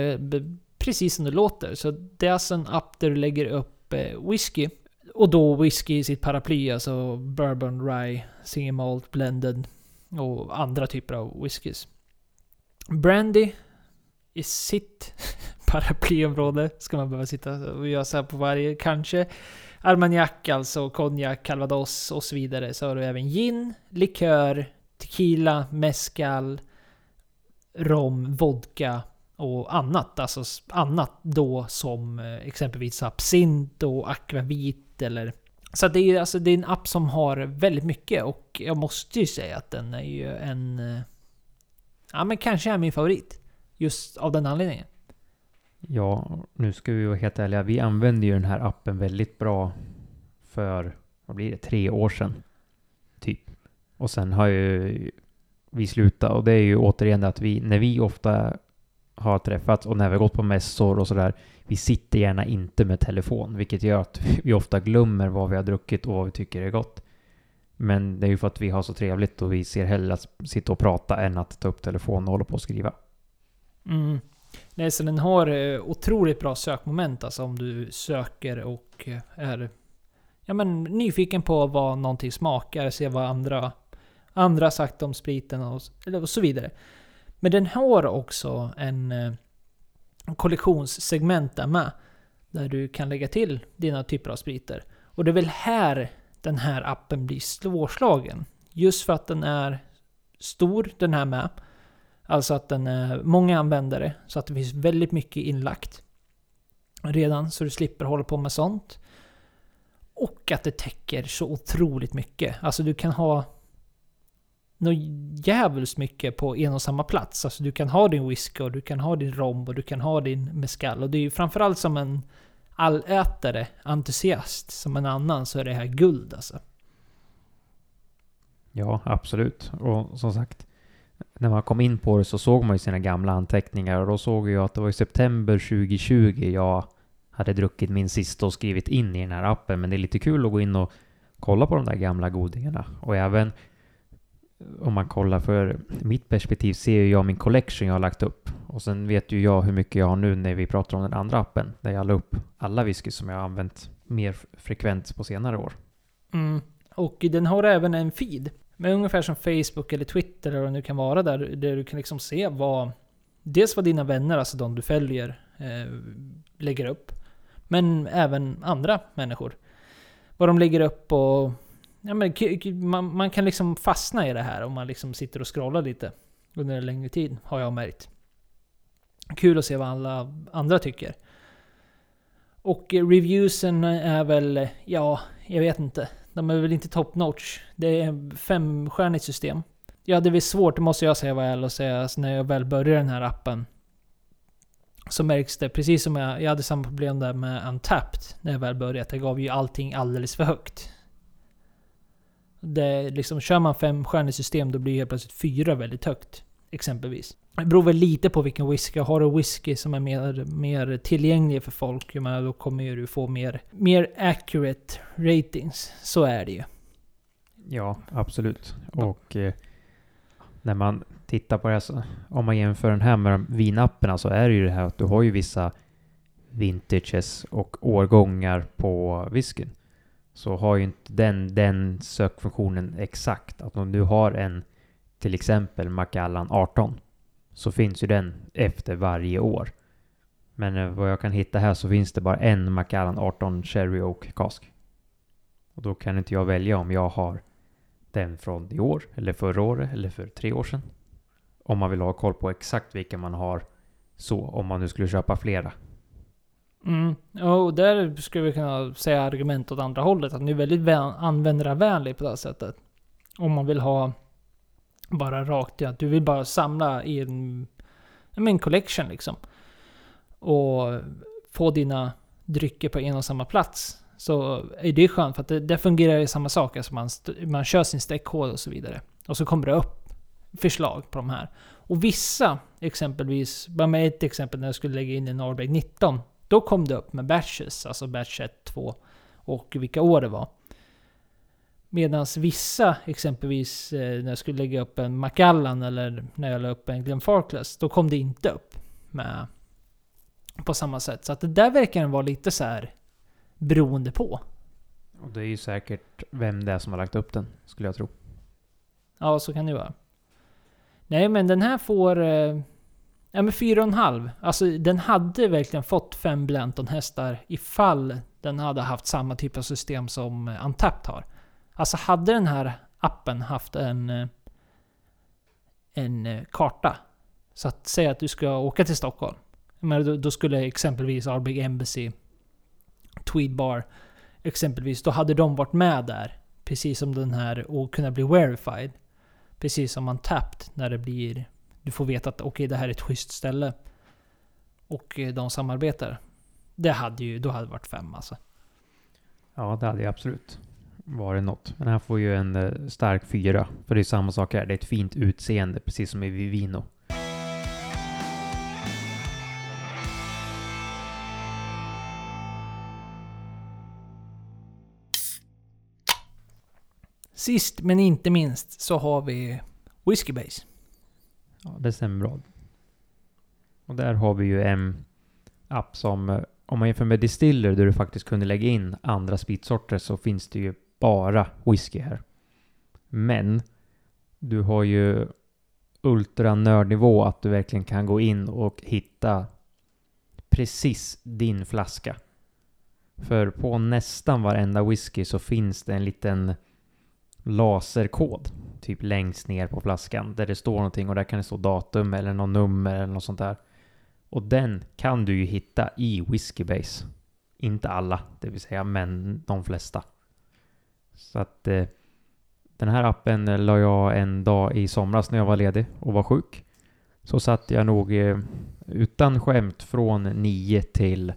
Precis som det låter. Så det är alltså en app där du lägger upp eh, whisky. Och då whisky i sitt paraply. Alltså bourbon, rye, single malt, blended och andra typer av whiskys. Brandy i sitt paraplyområde. Ska man behöva sitta och göra så här på varje kanske. Armagnac, alltså konjak, calvados och så vidare. Så har du även gin, likör, tequila, mezcal, rom, vodka och annat. Alltså annat då som exempelvis absint och akvavit. Eller... Så det är, alltså, det är en app som har väldigt mycket och jag måste ju säga att den är ju en... Ja, men kanske är min favorit just av den anledningen. Ja, nu ska vi vara helt ärliga. Vi använde ju den här appen väldigt bra för, vad blir det, tre år sedan. Typ. Och sen har ju vi slutat. Och det är ju återigen att vi, när vi ofta har träffats och när vi har gått på mässor och sådär, vi sitter gärna inte med telefon. Vilket gör att vi ofta glömmer vad vi har druckit och vad vi tycker är gott. Men det är ju för att vi har så trevligt och vi ser hellre att sitta och prata än att ta upp telefonen och hålla på och skriva. Mm. Nej, så den har otroligt bra sökmoment alltså om du söker och är ja, men, nyfiken på vad någonting smakar, se vad andra andra sagt om spriten och, och så vidare. Men den har också en eh, kollektionssegment där med, där du kan lägga till dina typer av spriter. Och det är väl här den här appen blir svårslagen. Just för att den är stor, den här med. Alltså att den är många användare, så att det finns väldigt mycket inlagt redan, så du slipper hålla på med sånt. Och att det täcker så otroligt mycket. Alltså du kan ha något jävligt mycket på en och samma plats. Alltså du kan ha din whisky och du kan ha din rom och du kan ha din mezcal. Och det är ju framförallt som en allätare, entusiast som en annan, så är det här guld alltså. Ja, absolut. Och som sagt, när man kom in på det så såg man ju sina gamla anteckningar, och då såg jag att det var i september tjugo tjugo jag hade druckit min sista och skrivit in i den här appen. Men det är lite kul att gå in och kolla på de där gamla godingarna. Och även om man kollar för mitt perspektiv ser jag min collection jag har lagt upp. Och sen vet ju jag hur mycket jag har nu när vi pratar om den andra appen, där jag la upp alla whisky som jag har använt mer frekvent på senare år. Mm. Och den har även en feed. Men ungefär som Facebook eller Twitter eller vad det nu kan vara, där, där du kan liksom se vad, dels vad dina vänner, alltså de du följer, eh, lägger upp. Men även andra människor. Vad de lägger upp och... Ja, men, man, man kan liksom fastna i det här om man liksom sitter och scrollar lite under en längre tid, har jag märkt. Kul att se vad alla andra tycker. Och reviewsen är väl... Ja, jag vet inte. De är väl inte top notch. Det är ett femstjärnigt system. Ja, det är väl svårt, det måste jag säga väl och säga. Alltså, när jag väl började den här appen så märks det, precis som jag, jag hade samma problem där med Untappd när jag väl började. Jag gav ju allting alldeles för högt. Det, liksom, kör man femstjärnigt system då blir helt plötsligt fyra väldigt högt, exempelvis. Det beror väl lite på vilken whisky. Har du whisky som är mer, mer tillgänglig för folk, jag menar, då kommer du få mer, mer accurate ratings. Så är det ju. Ja, absolut. Och eh, när man tittar på det här, så, om man jämför den här med vinapparna, så är det ju det här att du har ju vissa vintages och årgångar på whiskyn. Så har ju inte den, den sökfunktionen exakt. Att om du har en, till exempel Macallan arton, så finns ju den efter varje år. Men vad jag kan hitta här så finns det bara en Macallan arton Cherry Oak Cask. Och då kan inte jag välja om jag har den från i år, eller förra året, eller för tre år sedan. Om man vill ha koll på exakt vilka man har, så om man nu skulle köpa flera. Mm. Och där skulle vi kunna säga argument åt andra hållet, att nu är väldigt vän- användarvänlig på det här sättet. Om man vill ha bara rakt, att du vill bara samla i en, en collection liksom, och få dina drycker på en och samma plats, så är det skönt för att det, det fungerar ju samma sak. Alltså man, man kör sin streckkod och så vidare, och så kommer det upp förslag på de här. Och vissa, exempelvis, bara med ett exempel, när jag skulle lägga in en Norrberg nitton, då kom det upp med batches, alltså batch ett, två och vilka år det var. Medan vissa, exempelvis när jag skulle lägga upp en Macallan eller när jag la upp en Glenfarclas, då kom det inte upp med, på samma sätt. Så att det där verkar vara lite så här beroende på. Och det är ju säkert vem det är som har lagt upp den, skulle jag tro. Ja, så kan det vara. Nej, men den här får... Ja, men fyra och en halv. Alltså den hade verkligen fått fem Blanton-hästar ifall den hade haft samma typ av system som Untappd har. Alltså hade den här appen haft en, en karta, så att säga att du ska åka till Stockholm, men då, då skulle exempelvis Ardberg Embassy, Tweed Bar exempelvis, då hade de varit med där, precis som den här, och kunna bli verified, precis som Untappd, när det blir, du får veta att okej, okay, det här är ett schysst ställe och de samarbetar. Det hade ju, då hade det varit fem alltså. Ja, det hade ju absolut varit något. Men här får ju en stark fyra, för det är samma sak här. Det är ett fint utseende, precis som i Vivino. Sist men inte minst så har vi Whiskybase. Ja, det stämmer bra. Och där har vi ju en app som, om man jämför med Distiller där du faktiskt kunde lägga in andra spritsorter, så finns det ju bara whisky här. Men du har ju ultranördnivå att du verkligen kan gå in och hitta precis din flaska. För på nästan varenda whisky så finns det en liten laserkod typ längst ner på flaskan där det står någonting, och där kan det stå datum eller något nummer eller något sånt där. Och den kan du ju hitta i Whiskybase. Inte alla, det vill säga, men de flesta. Så att eh, den här appen la jag en dag i somras när jag var ledig och var sjuk. Så satt jag nog eh, utan skämt från nio till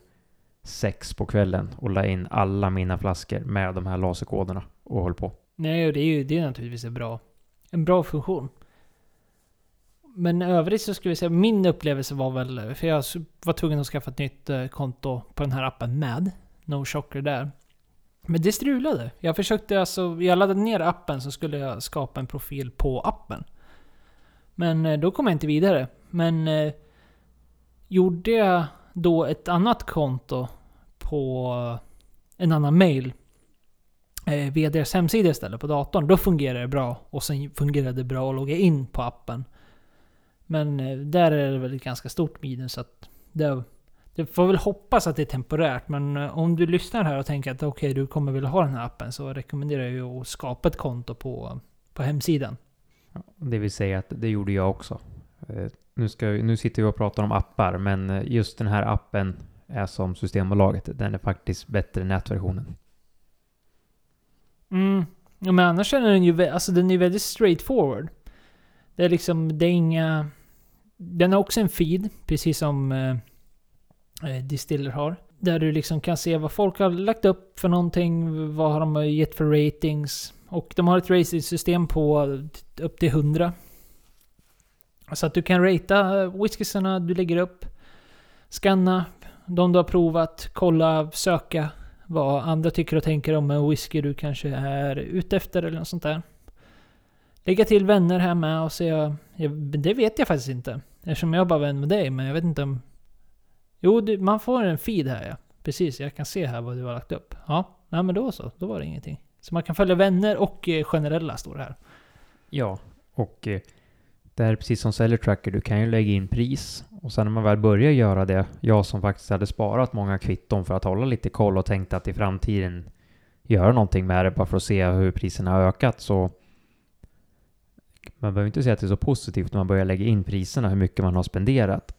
sex på kvällen och la in alla mina flaskor med de här laserkoderna och höll på. Nej, det är ju det är naturligtvis en bra, en bra funktion. Men övrigt så skulle jag säga, min upplevelse var väl, för jag var tvungen att skaffa ett nytt konto på den här appen med no shocker där. Men det strulade. Jag försökte alltså, jag laddade ner appen så skulle jag skapa en profil på appen. Men då kom jag inte vidare. Men eh, gjorde jag då ett annat konto på en annan mail eh, via deras hemsida istället på datorn. Då fungerade det bra, och sen fungerade det bra att logga in på appen. Men där är det väl ett ganska stort minus, så att det, det får väl hoppas att det är temporärt. Men om du lyssnar här och tänker att okej, okay, du kommer vilja ha den här appen, så rekommenderar jag ju att skapa ett konto på, på hemsidan. Det vill säga att det gjorde jag också. Nu, ska, nu sitter vi och pratar om appar, men just den här appen är som Systembolaget. Den är faktiskt bättre än nätversionen. Mm. Ja, men annars är den ju, alltså den är väldigt straightforward. Det är liksom, det är inga... Den har också en feed, precis som eh, Distiller har. Där du liksom kan se vad folk har lagt upp för någonting. Vad har de gett för ratings. Och de har ett rating-system på upp till hundra. Så att du kan rata whiskysarna du lägger upp. Scanna de du har provat. Kolla, söka vad andra tycker och tänker om en whisky du kanske är ute efter eller något sånt där. Lägga till vänner här med och se... Jag, det vet jag faktiskt inte. Eftersom jag bara vän med dig, men jag vet inte om... Jo, du, man får en feed här, ja. Precis, jag kan se här vad du har lagt upp. Ja, nej, men då så. Då var det ingenting. Så man kan följa vänner och eh, generella, står det här. Ja, och eh, det här är precis som Cellar Tracker. Du kan ju lägga in pris. Och sen när man väl börjar göra det... Jag som faktiskt hade sparat många kvitton för att hålla lite koll och tänkte att i framtiden göra någonting med det bara för att se hur priserna har ökat, så... Man behöver inte säga att det är så positivt när man börjar lägga in priserna hur mycket man har spenderat.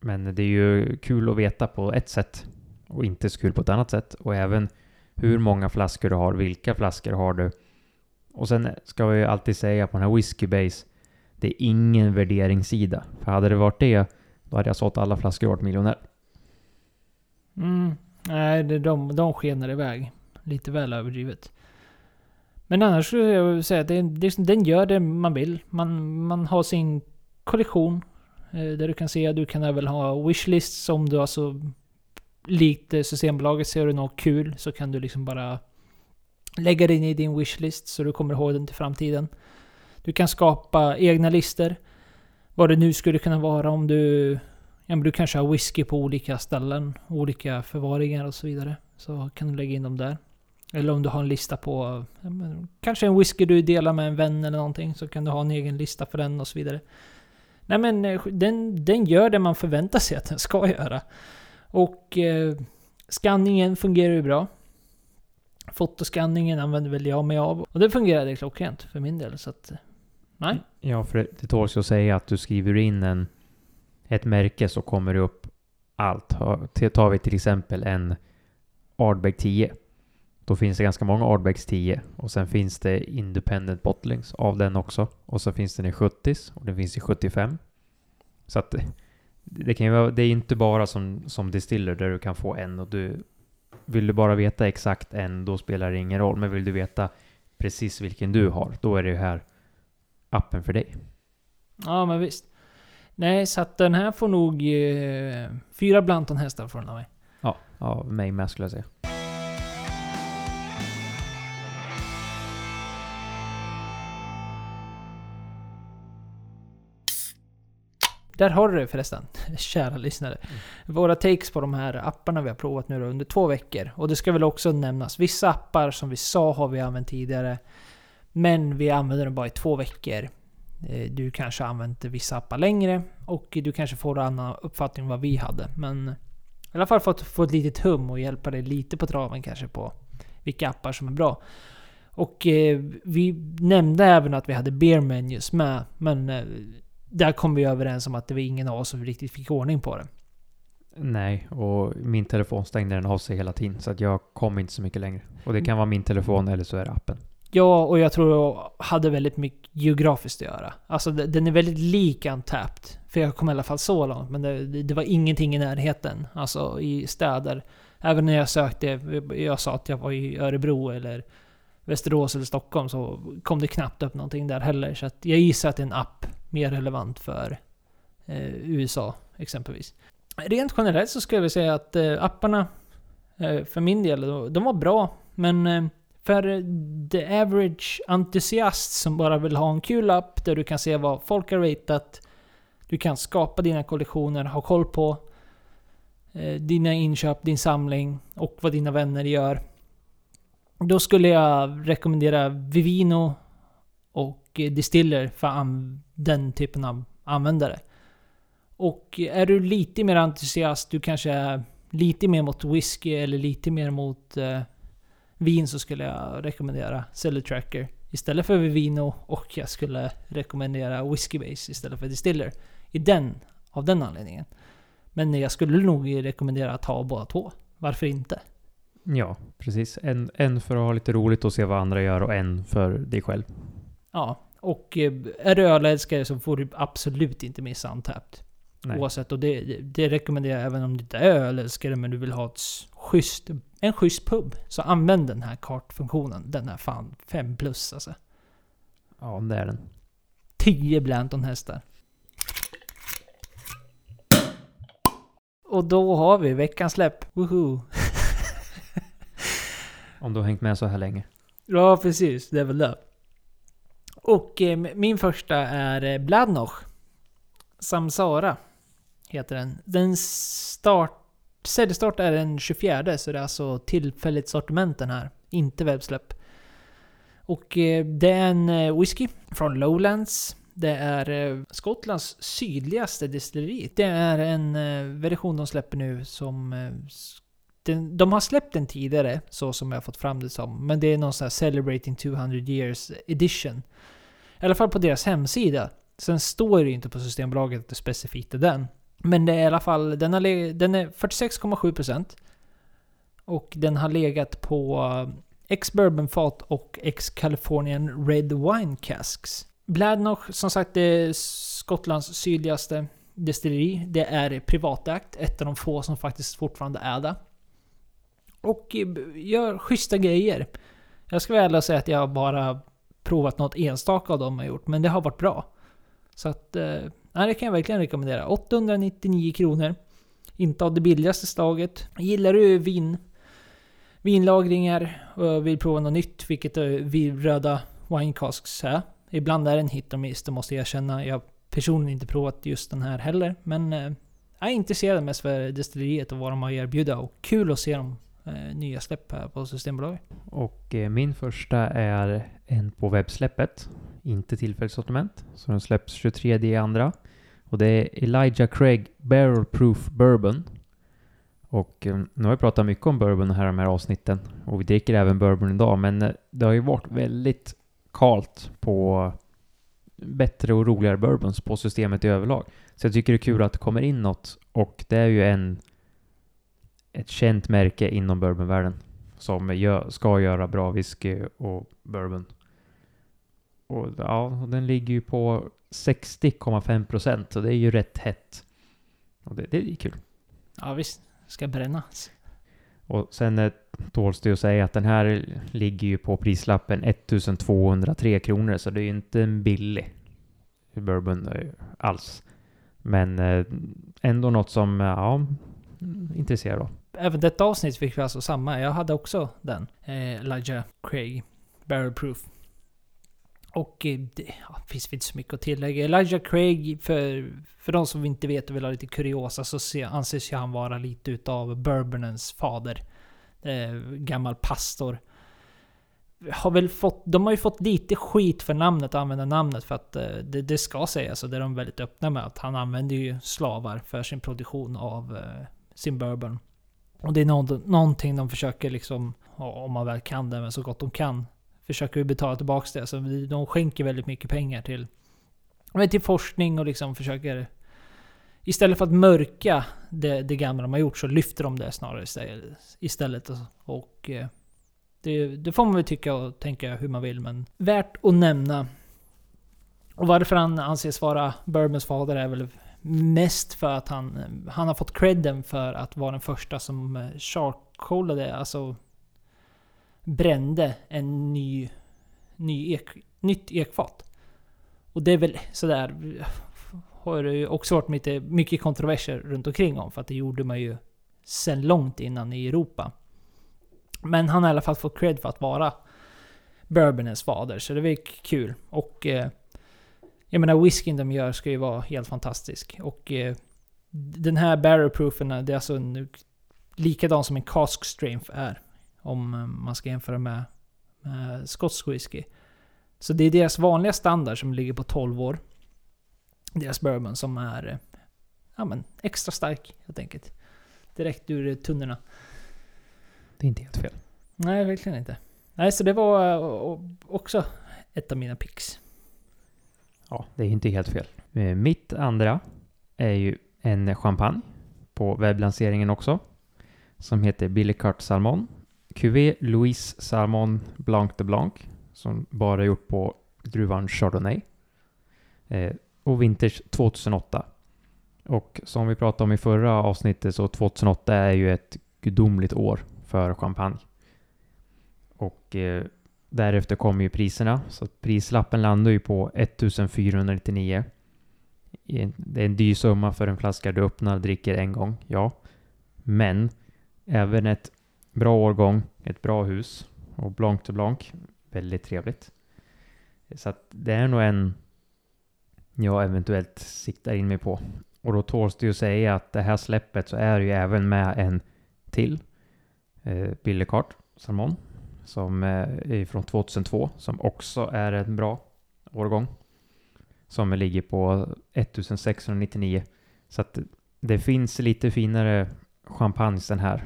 Men det är ju kul att veta på ett sätt och inte så kul på ett annat sätt. Och även hur många flaskor du har, vilka flaskor har du. Och sen ska vi ju alltid säga på den här Whiskybase, det är ingen värderingssida. För hade det varit det, då hade jag sålt alla flaskor och varit miljonär. Mm, nej, de, de skenar iväg. Lite väl överdrivet. Men annars skulle jag säga att det, det, den gör det man vill. Man, man har sin kollektion eh, där du kan se, du kan även ha wishlists om du alltså likt Systembolaget ser du något kul så kan du liksom bara lägga det in i din wishlist så du kommer ihåg den till framtiden. Du kan skapa egna lister. Vad det nu skulle kunna vara om du, ja, men du kanske har whisky på olika ställen, olika förvaringar och så vidare. Så kan du lägga in dem där. Eller om du har en lista på, ja, men, kanske en whisky du delar med en vän eller någonting, så kan du ha en egen lista för den och så vidare. Nej, men den, den gör det man förväntar sig att den ska göra. Och eh, skanningen fungerar ju bra. Fotoskanningen använder väl jag mig av. Och det fungerade klockrent för min del. Så att, nej. Ja, för det tål sig att säga att du skriver in en, ett märke så kommer det upp allt. Tar vi till exempel en Ardberg tio. Då finns det ganska många Ardbergs tio. Och sen finns det independent bottlings av den också. Och så finns den i sjuttio och den finns i sjuttiofem. Så att det, kan ju vara, det är inte bara som, som distiller där du kan få en. Och du, vill du bara veta exakt en, då spelar det ingen roll. Men vill du veta precis vilken du har, då är det ju här appen för dig. Ja, men visst. Nej, så att den här får nog eh, fyra Blanton hästar från mig. Ja, ja, mig med skulle jag säga. Där har du det förresten, kära lyssnare. Mm. Våra takes på de här apparna vi har provat nu under två veckor. Och det ska väl också nämnas, vissa appar som vi sa har vi använt tidigare. Men vi använder dem bara i två veckor. Du kanske har använt vissa appar längre och du kanske får en annan uppfattning vad vi hade. Men i alla fall för att få ett litet hum och hjälpa dig lite på traven kanske på vilka appar som är bra. Och eh, vi nämnde även att vi hade beer menus med, men eh, där kom vi överens om att det var ingen av oss som riktigt fick ordning på det. Nej, och min telefon stängde den av sig hela tiden så att jag kom inte så mycket längre. Och det kan vara min telefon eller så är det appen. Ja, och jag tror jag hade väldigt mycket geografiskt att göra. Alltså den är väldigt lik Untappd, för jag kom i alla fall så långt, men det, det var ingenting i närheten, alltså i städer. Även när jag sökte, jag sa att jag var i Örebro eller Västerås eller Stockholm, så kom det knappt upp någonting där heller. Så att jag gissar att det är en app mer relevant för eh, U S A exempelvis. Rent generellt så skulle jag säga att eh, apparna eh, för min del, de var bra, men eh, för the average entusiast som bara vill ha en kul app där du kan se vad folk har ratat, du kan skapa dina kollektioner, ha koll på eh, dina inköp, din samling och vad dina vänner gör, då skulle jag rekommendera Vivino och eh, Distiller för an- den typen av användare. Och är du lite mer entusiast, du kanske är lite mer mot whisky eller lite mer mot eh, vin, så skulle jag rekommendera Cellar Tracker istället för Vivino, och jag skulle rekommendera Whiskybase istället för Distiller i den, av den anledningen. Men jag skulle nog rekommendera att ha båda två. Varför inte? Ja, precis. En, en för att ha lite roligt och se vad andra gör och en för dig själv. Ja, och är du ölälskare så får du absolut inte missa Untappd. Oavsett, och det, det rekommenderar jag även om du inte är ölälskare men du vill ha ett schysst, en schysst pub, så använd den här kartfunktionen. Den är fan fem plus alltså. Ja, det är den. tio Blanton hästar. Och då har vi veckans släpp. Woohoo. Om du har hängt med så här länge. Ja, precis. Det är väl det. Och eh, min första är Bladnoch. Samsara heter den. Den start, säljstart är den tjugofjärde, så det är alltså tillfälligt sortimenten här, inte webbsläpp. Och eh, det är en eh, whisky från Lowlands. Det är eh, Skottlands sydligaste distilleri. Det är en eh, version de släpper nu som eh, den, de har släppt den tidigare, så som jag har fått fram det som, men det är någon sån här Celebrating two hundred Years Edition. I alla fall på deras hemsida. Sen står det inte på Systembolaget att det specifikt är den. Men det är i alla fall, den, har le- den är fyrtiosex komma sju procent. Och den har legat på ex-bourbonfat och ex-Californian Red Wine Casks. Bladnoch, som sagt, är Skottlands sydligaste destilleri. Det är privatägt, ett av de få som faktiskt fortfarande är det. Och gör schyssta grejer. Jag ska väl säga att jag bara provat något enstaka av dem jag gjort, men det har varit bra. Så att, nej, det kan jag verkligen rekommendera. åttahundranittionio kronor. Inte av det billigaste slaget. Gillar du vin, vinlagringar och vill prova något nytt, vilket är röda wine casks här. Ibland är det en hit och miss, det måste jag erkänna. Jag har personligen inte provat just den här heller. Men eh, jag är intresserad mest för destilleriet och vad de har erbjuda. Och kul att se dem eh, nya släpp här på Systembolaget. Och eh, min första är en på webbsläppet. Inte tillfälligt sortiment, så den släpps tjugotredje i andra. Och det är Elijah Craig Barrel Proof Bourbon. Och um, nu har vi pratat mycket om bourbon här i de här avsnitten. Och vi dricker även bourbon idag, men det har ju varit väldigt kallt på bättre och roligare bourbons på systemet i överlag. Så jag tycker det är kul att det kommer in något. Och det är ju en ett känt märke inom bourbonvärlden som gör, ska göra bra whisky och bourbon. Och ja, den ligger ju på sextio komma fem procent, så det är ju rätt hett. Och det, det är kul. Ja visst, ska brännas. Och sen tåls det att säga att den här ligger ju på prislappen ettusentvåhundratre kronor, så det är ju inte en billig bourbon alls. Men ändå något som, ja, intresserar då. Även detta avsnitt fick vi alltså samma. Jag hade också den, eh, Elijah Craig Barrel Proof. Och det ja, finns inte så mycket att tillägga. Elijah Craig, för, för de som inte vet och vill ha lite kuriosa, så se, anses ju han vara lite utav bourbonens fader. Eh, gammal pastor. har väl fått, de har ju fått lite skit för namnet, använda namnet, för att det, det ska sägas, och det är de väldigt öppna med, att han använder ju slavar för sin produktion av eh, sin bourbon. Och det är någon, någonting de försöker liksom, om man väl kan det, men så gott de kan, försöker vi betala tillbaka det. Så de skänker väldigt mycket pengar till, till forskning och liksom försöker, istället för att mörka det, det gamla de har gjort, så lyfter de det snarare istället. Och det, det får man väl tycka och tänka hur man vill, men värt att nämna. Och varför han anses vara bourbons fader är väl mest för att han, han har fått credden för att vara den första som charcoalade, alltså brände en ny, ny ek, nytt ekfat. Och det är väl sådär, har det ju också varit mycket, mycket kontroverser runt omkring om, för att det gjorde man ju sen långt innan i Europa. Men han har i alla fall fått cred för att vara bourbonens fader, så det var kul. Och eh, jag menar, whiskyn de gör ska ju vara helt fantastisk. Och eh, den här barrelproofen, det är alltså en, likadan som en cask strength är, om man ska jämföra med, med skotsk whisky. Så det är deras vanliga standard som ligger på tolv år. Deras bourbon som är ja, men, extra stark helt enkelt. Direkt ur tunnorna. Det är inte helt fel. Nej, verkligen inte. Nej, så det var också ett av mina picks. Ja, det är inte helt fel. Mitt andra är ju en champagne på webblanseringen också, som heter Billy Cart Salmon. Cuvée Louise Salmon Blanc de Blanc, som bara är gjort på druvan Chardonnay. Eh, och vintage tjugohundraåtta. Och som vi pratade om i förra avsnittet, så tjugohundraåtta är ju ett gudomligt år för champagne. Och eh, därefter kommer ju priserna. Så prislappen landar ju på fjorton nittionio. Det är en dyr summa för en flaska du öppnar och dricker en gång, ja. Men även ett bra årgång, ett bra hus och Blanc de Blanc, väldigt trevligt. Så att det är nog en jag eventuellt siktar in mig på. Och då tåls det ju säga att det här släppet så är det ju även med en till eh, Billy Cart Salmon som eh, är från tjugohundratvå, som också är en bra årgång, som ligger på sexton nittionio. Så att det finns lite finare champagne än här.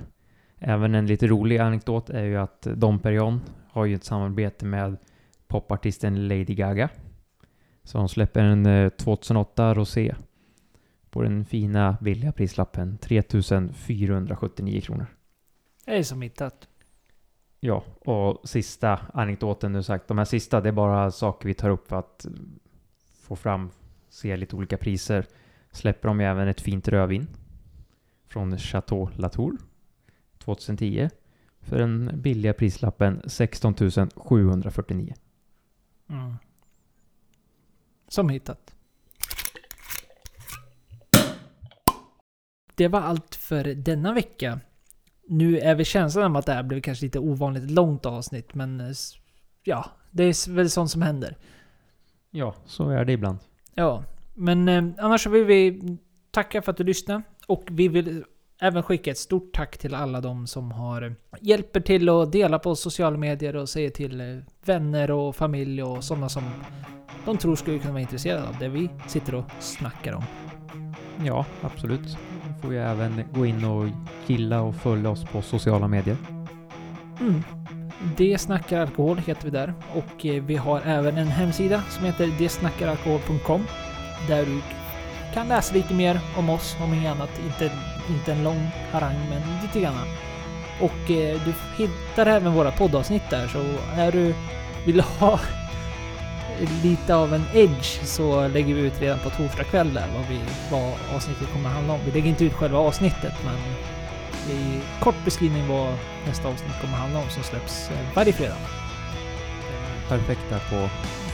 Även en lite rolig anekdot är ju att Dom Perignon har ju ett samarbete med popartisten Lady Gaga. Så hon släpper en tjugohundraåtta rosé på den fina billiga prislappen tre tusen fyrahundrasjuttionio kronor. Det är som hittat. Ja, och sista anekdoten du sagt. De här sista, det är bara saker vi tar upp för att få fram, se lite olika priser. Släpper de ju även ett fint rödvin från Chateau Latour tjugohundratio för den billiga prislappen sexton tusen sjuhundrafyrtionio. Mm. Som hittat. Det var allt för denna vecka. Nu är vi känslan om att det här blev kanske lite ovanligt långt avsnitt, men ja, det är väl sånt som händer. Ja, så är det ibland. Ja, men eh, annars så vill vi tacka för att du lyssnade, och vi vill även skicka ett stort tack till alla de som har hjälper till att dela på sociala medier och säger till vänner och familj och sådana som de tror skulle kunna vara intresserade av det vi sitter och snackar om. Ja, absolut. Då får ju även gå in och gilla och följa oss på sociala medier. Mm. Det snackar alkohol heter vi där, och vi har även en hemsida som heter det snackar alkohol punkt com, där du kan läsa lite mer om oss, om inget annat. Inte, inte en lång harang, men lite grann. Och eh, du hittar även våra poddavsnitt där, så är du vill ha lite av en edge, så lägger vi ut redan på torsdag kväll där vad, vi, vad avsnittet kommer att handla om. Vi lägger inte ut själva avsnittet, men i kort beskrivning vad nästa avsnitt kommer att handla om, som släpps varje fredag. Perfekta på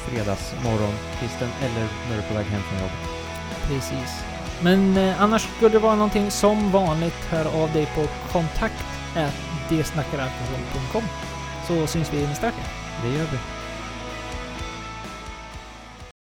fredagsmorgon, Kristen, eller när du är på väg hem från jobbet. Precis. Men eh, annars skulle det vara någonting, som vanligt, hör av dig på kontakt at det snackar alkohol punkt com, så syns vi i nästa vecka. Det gör vi.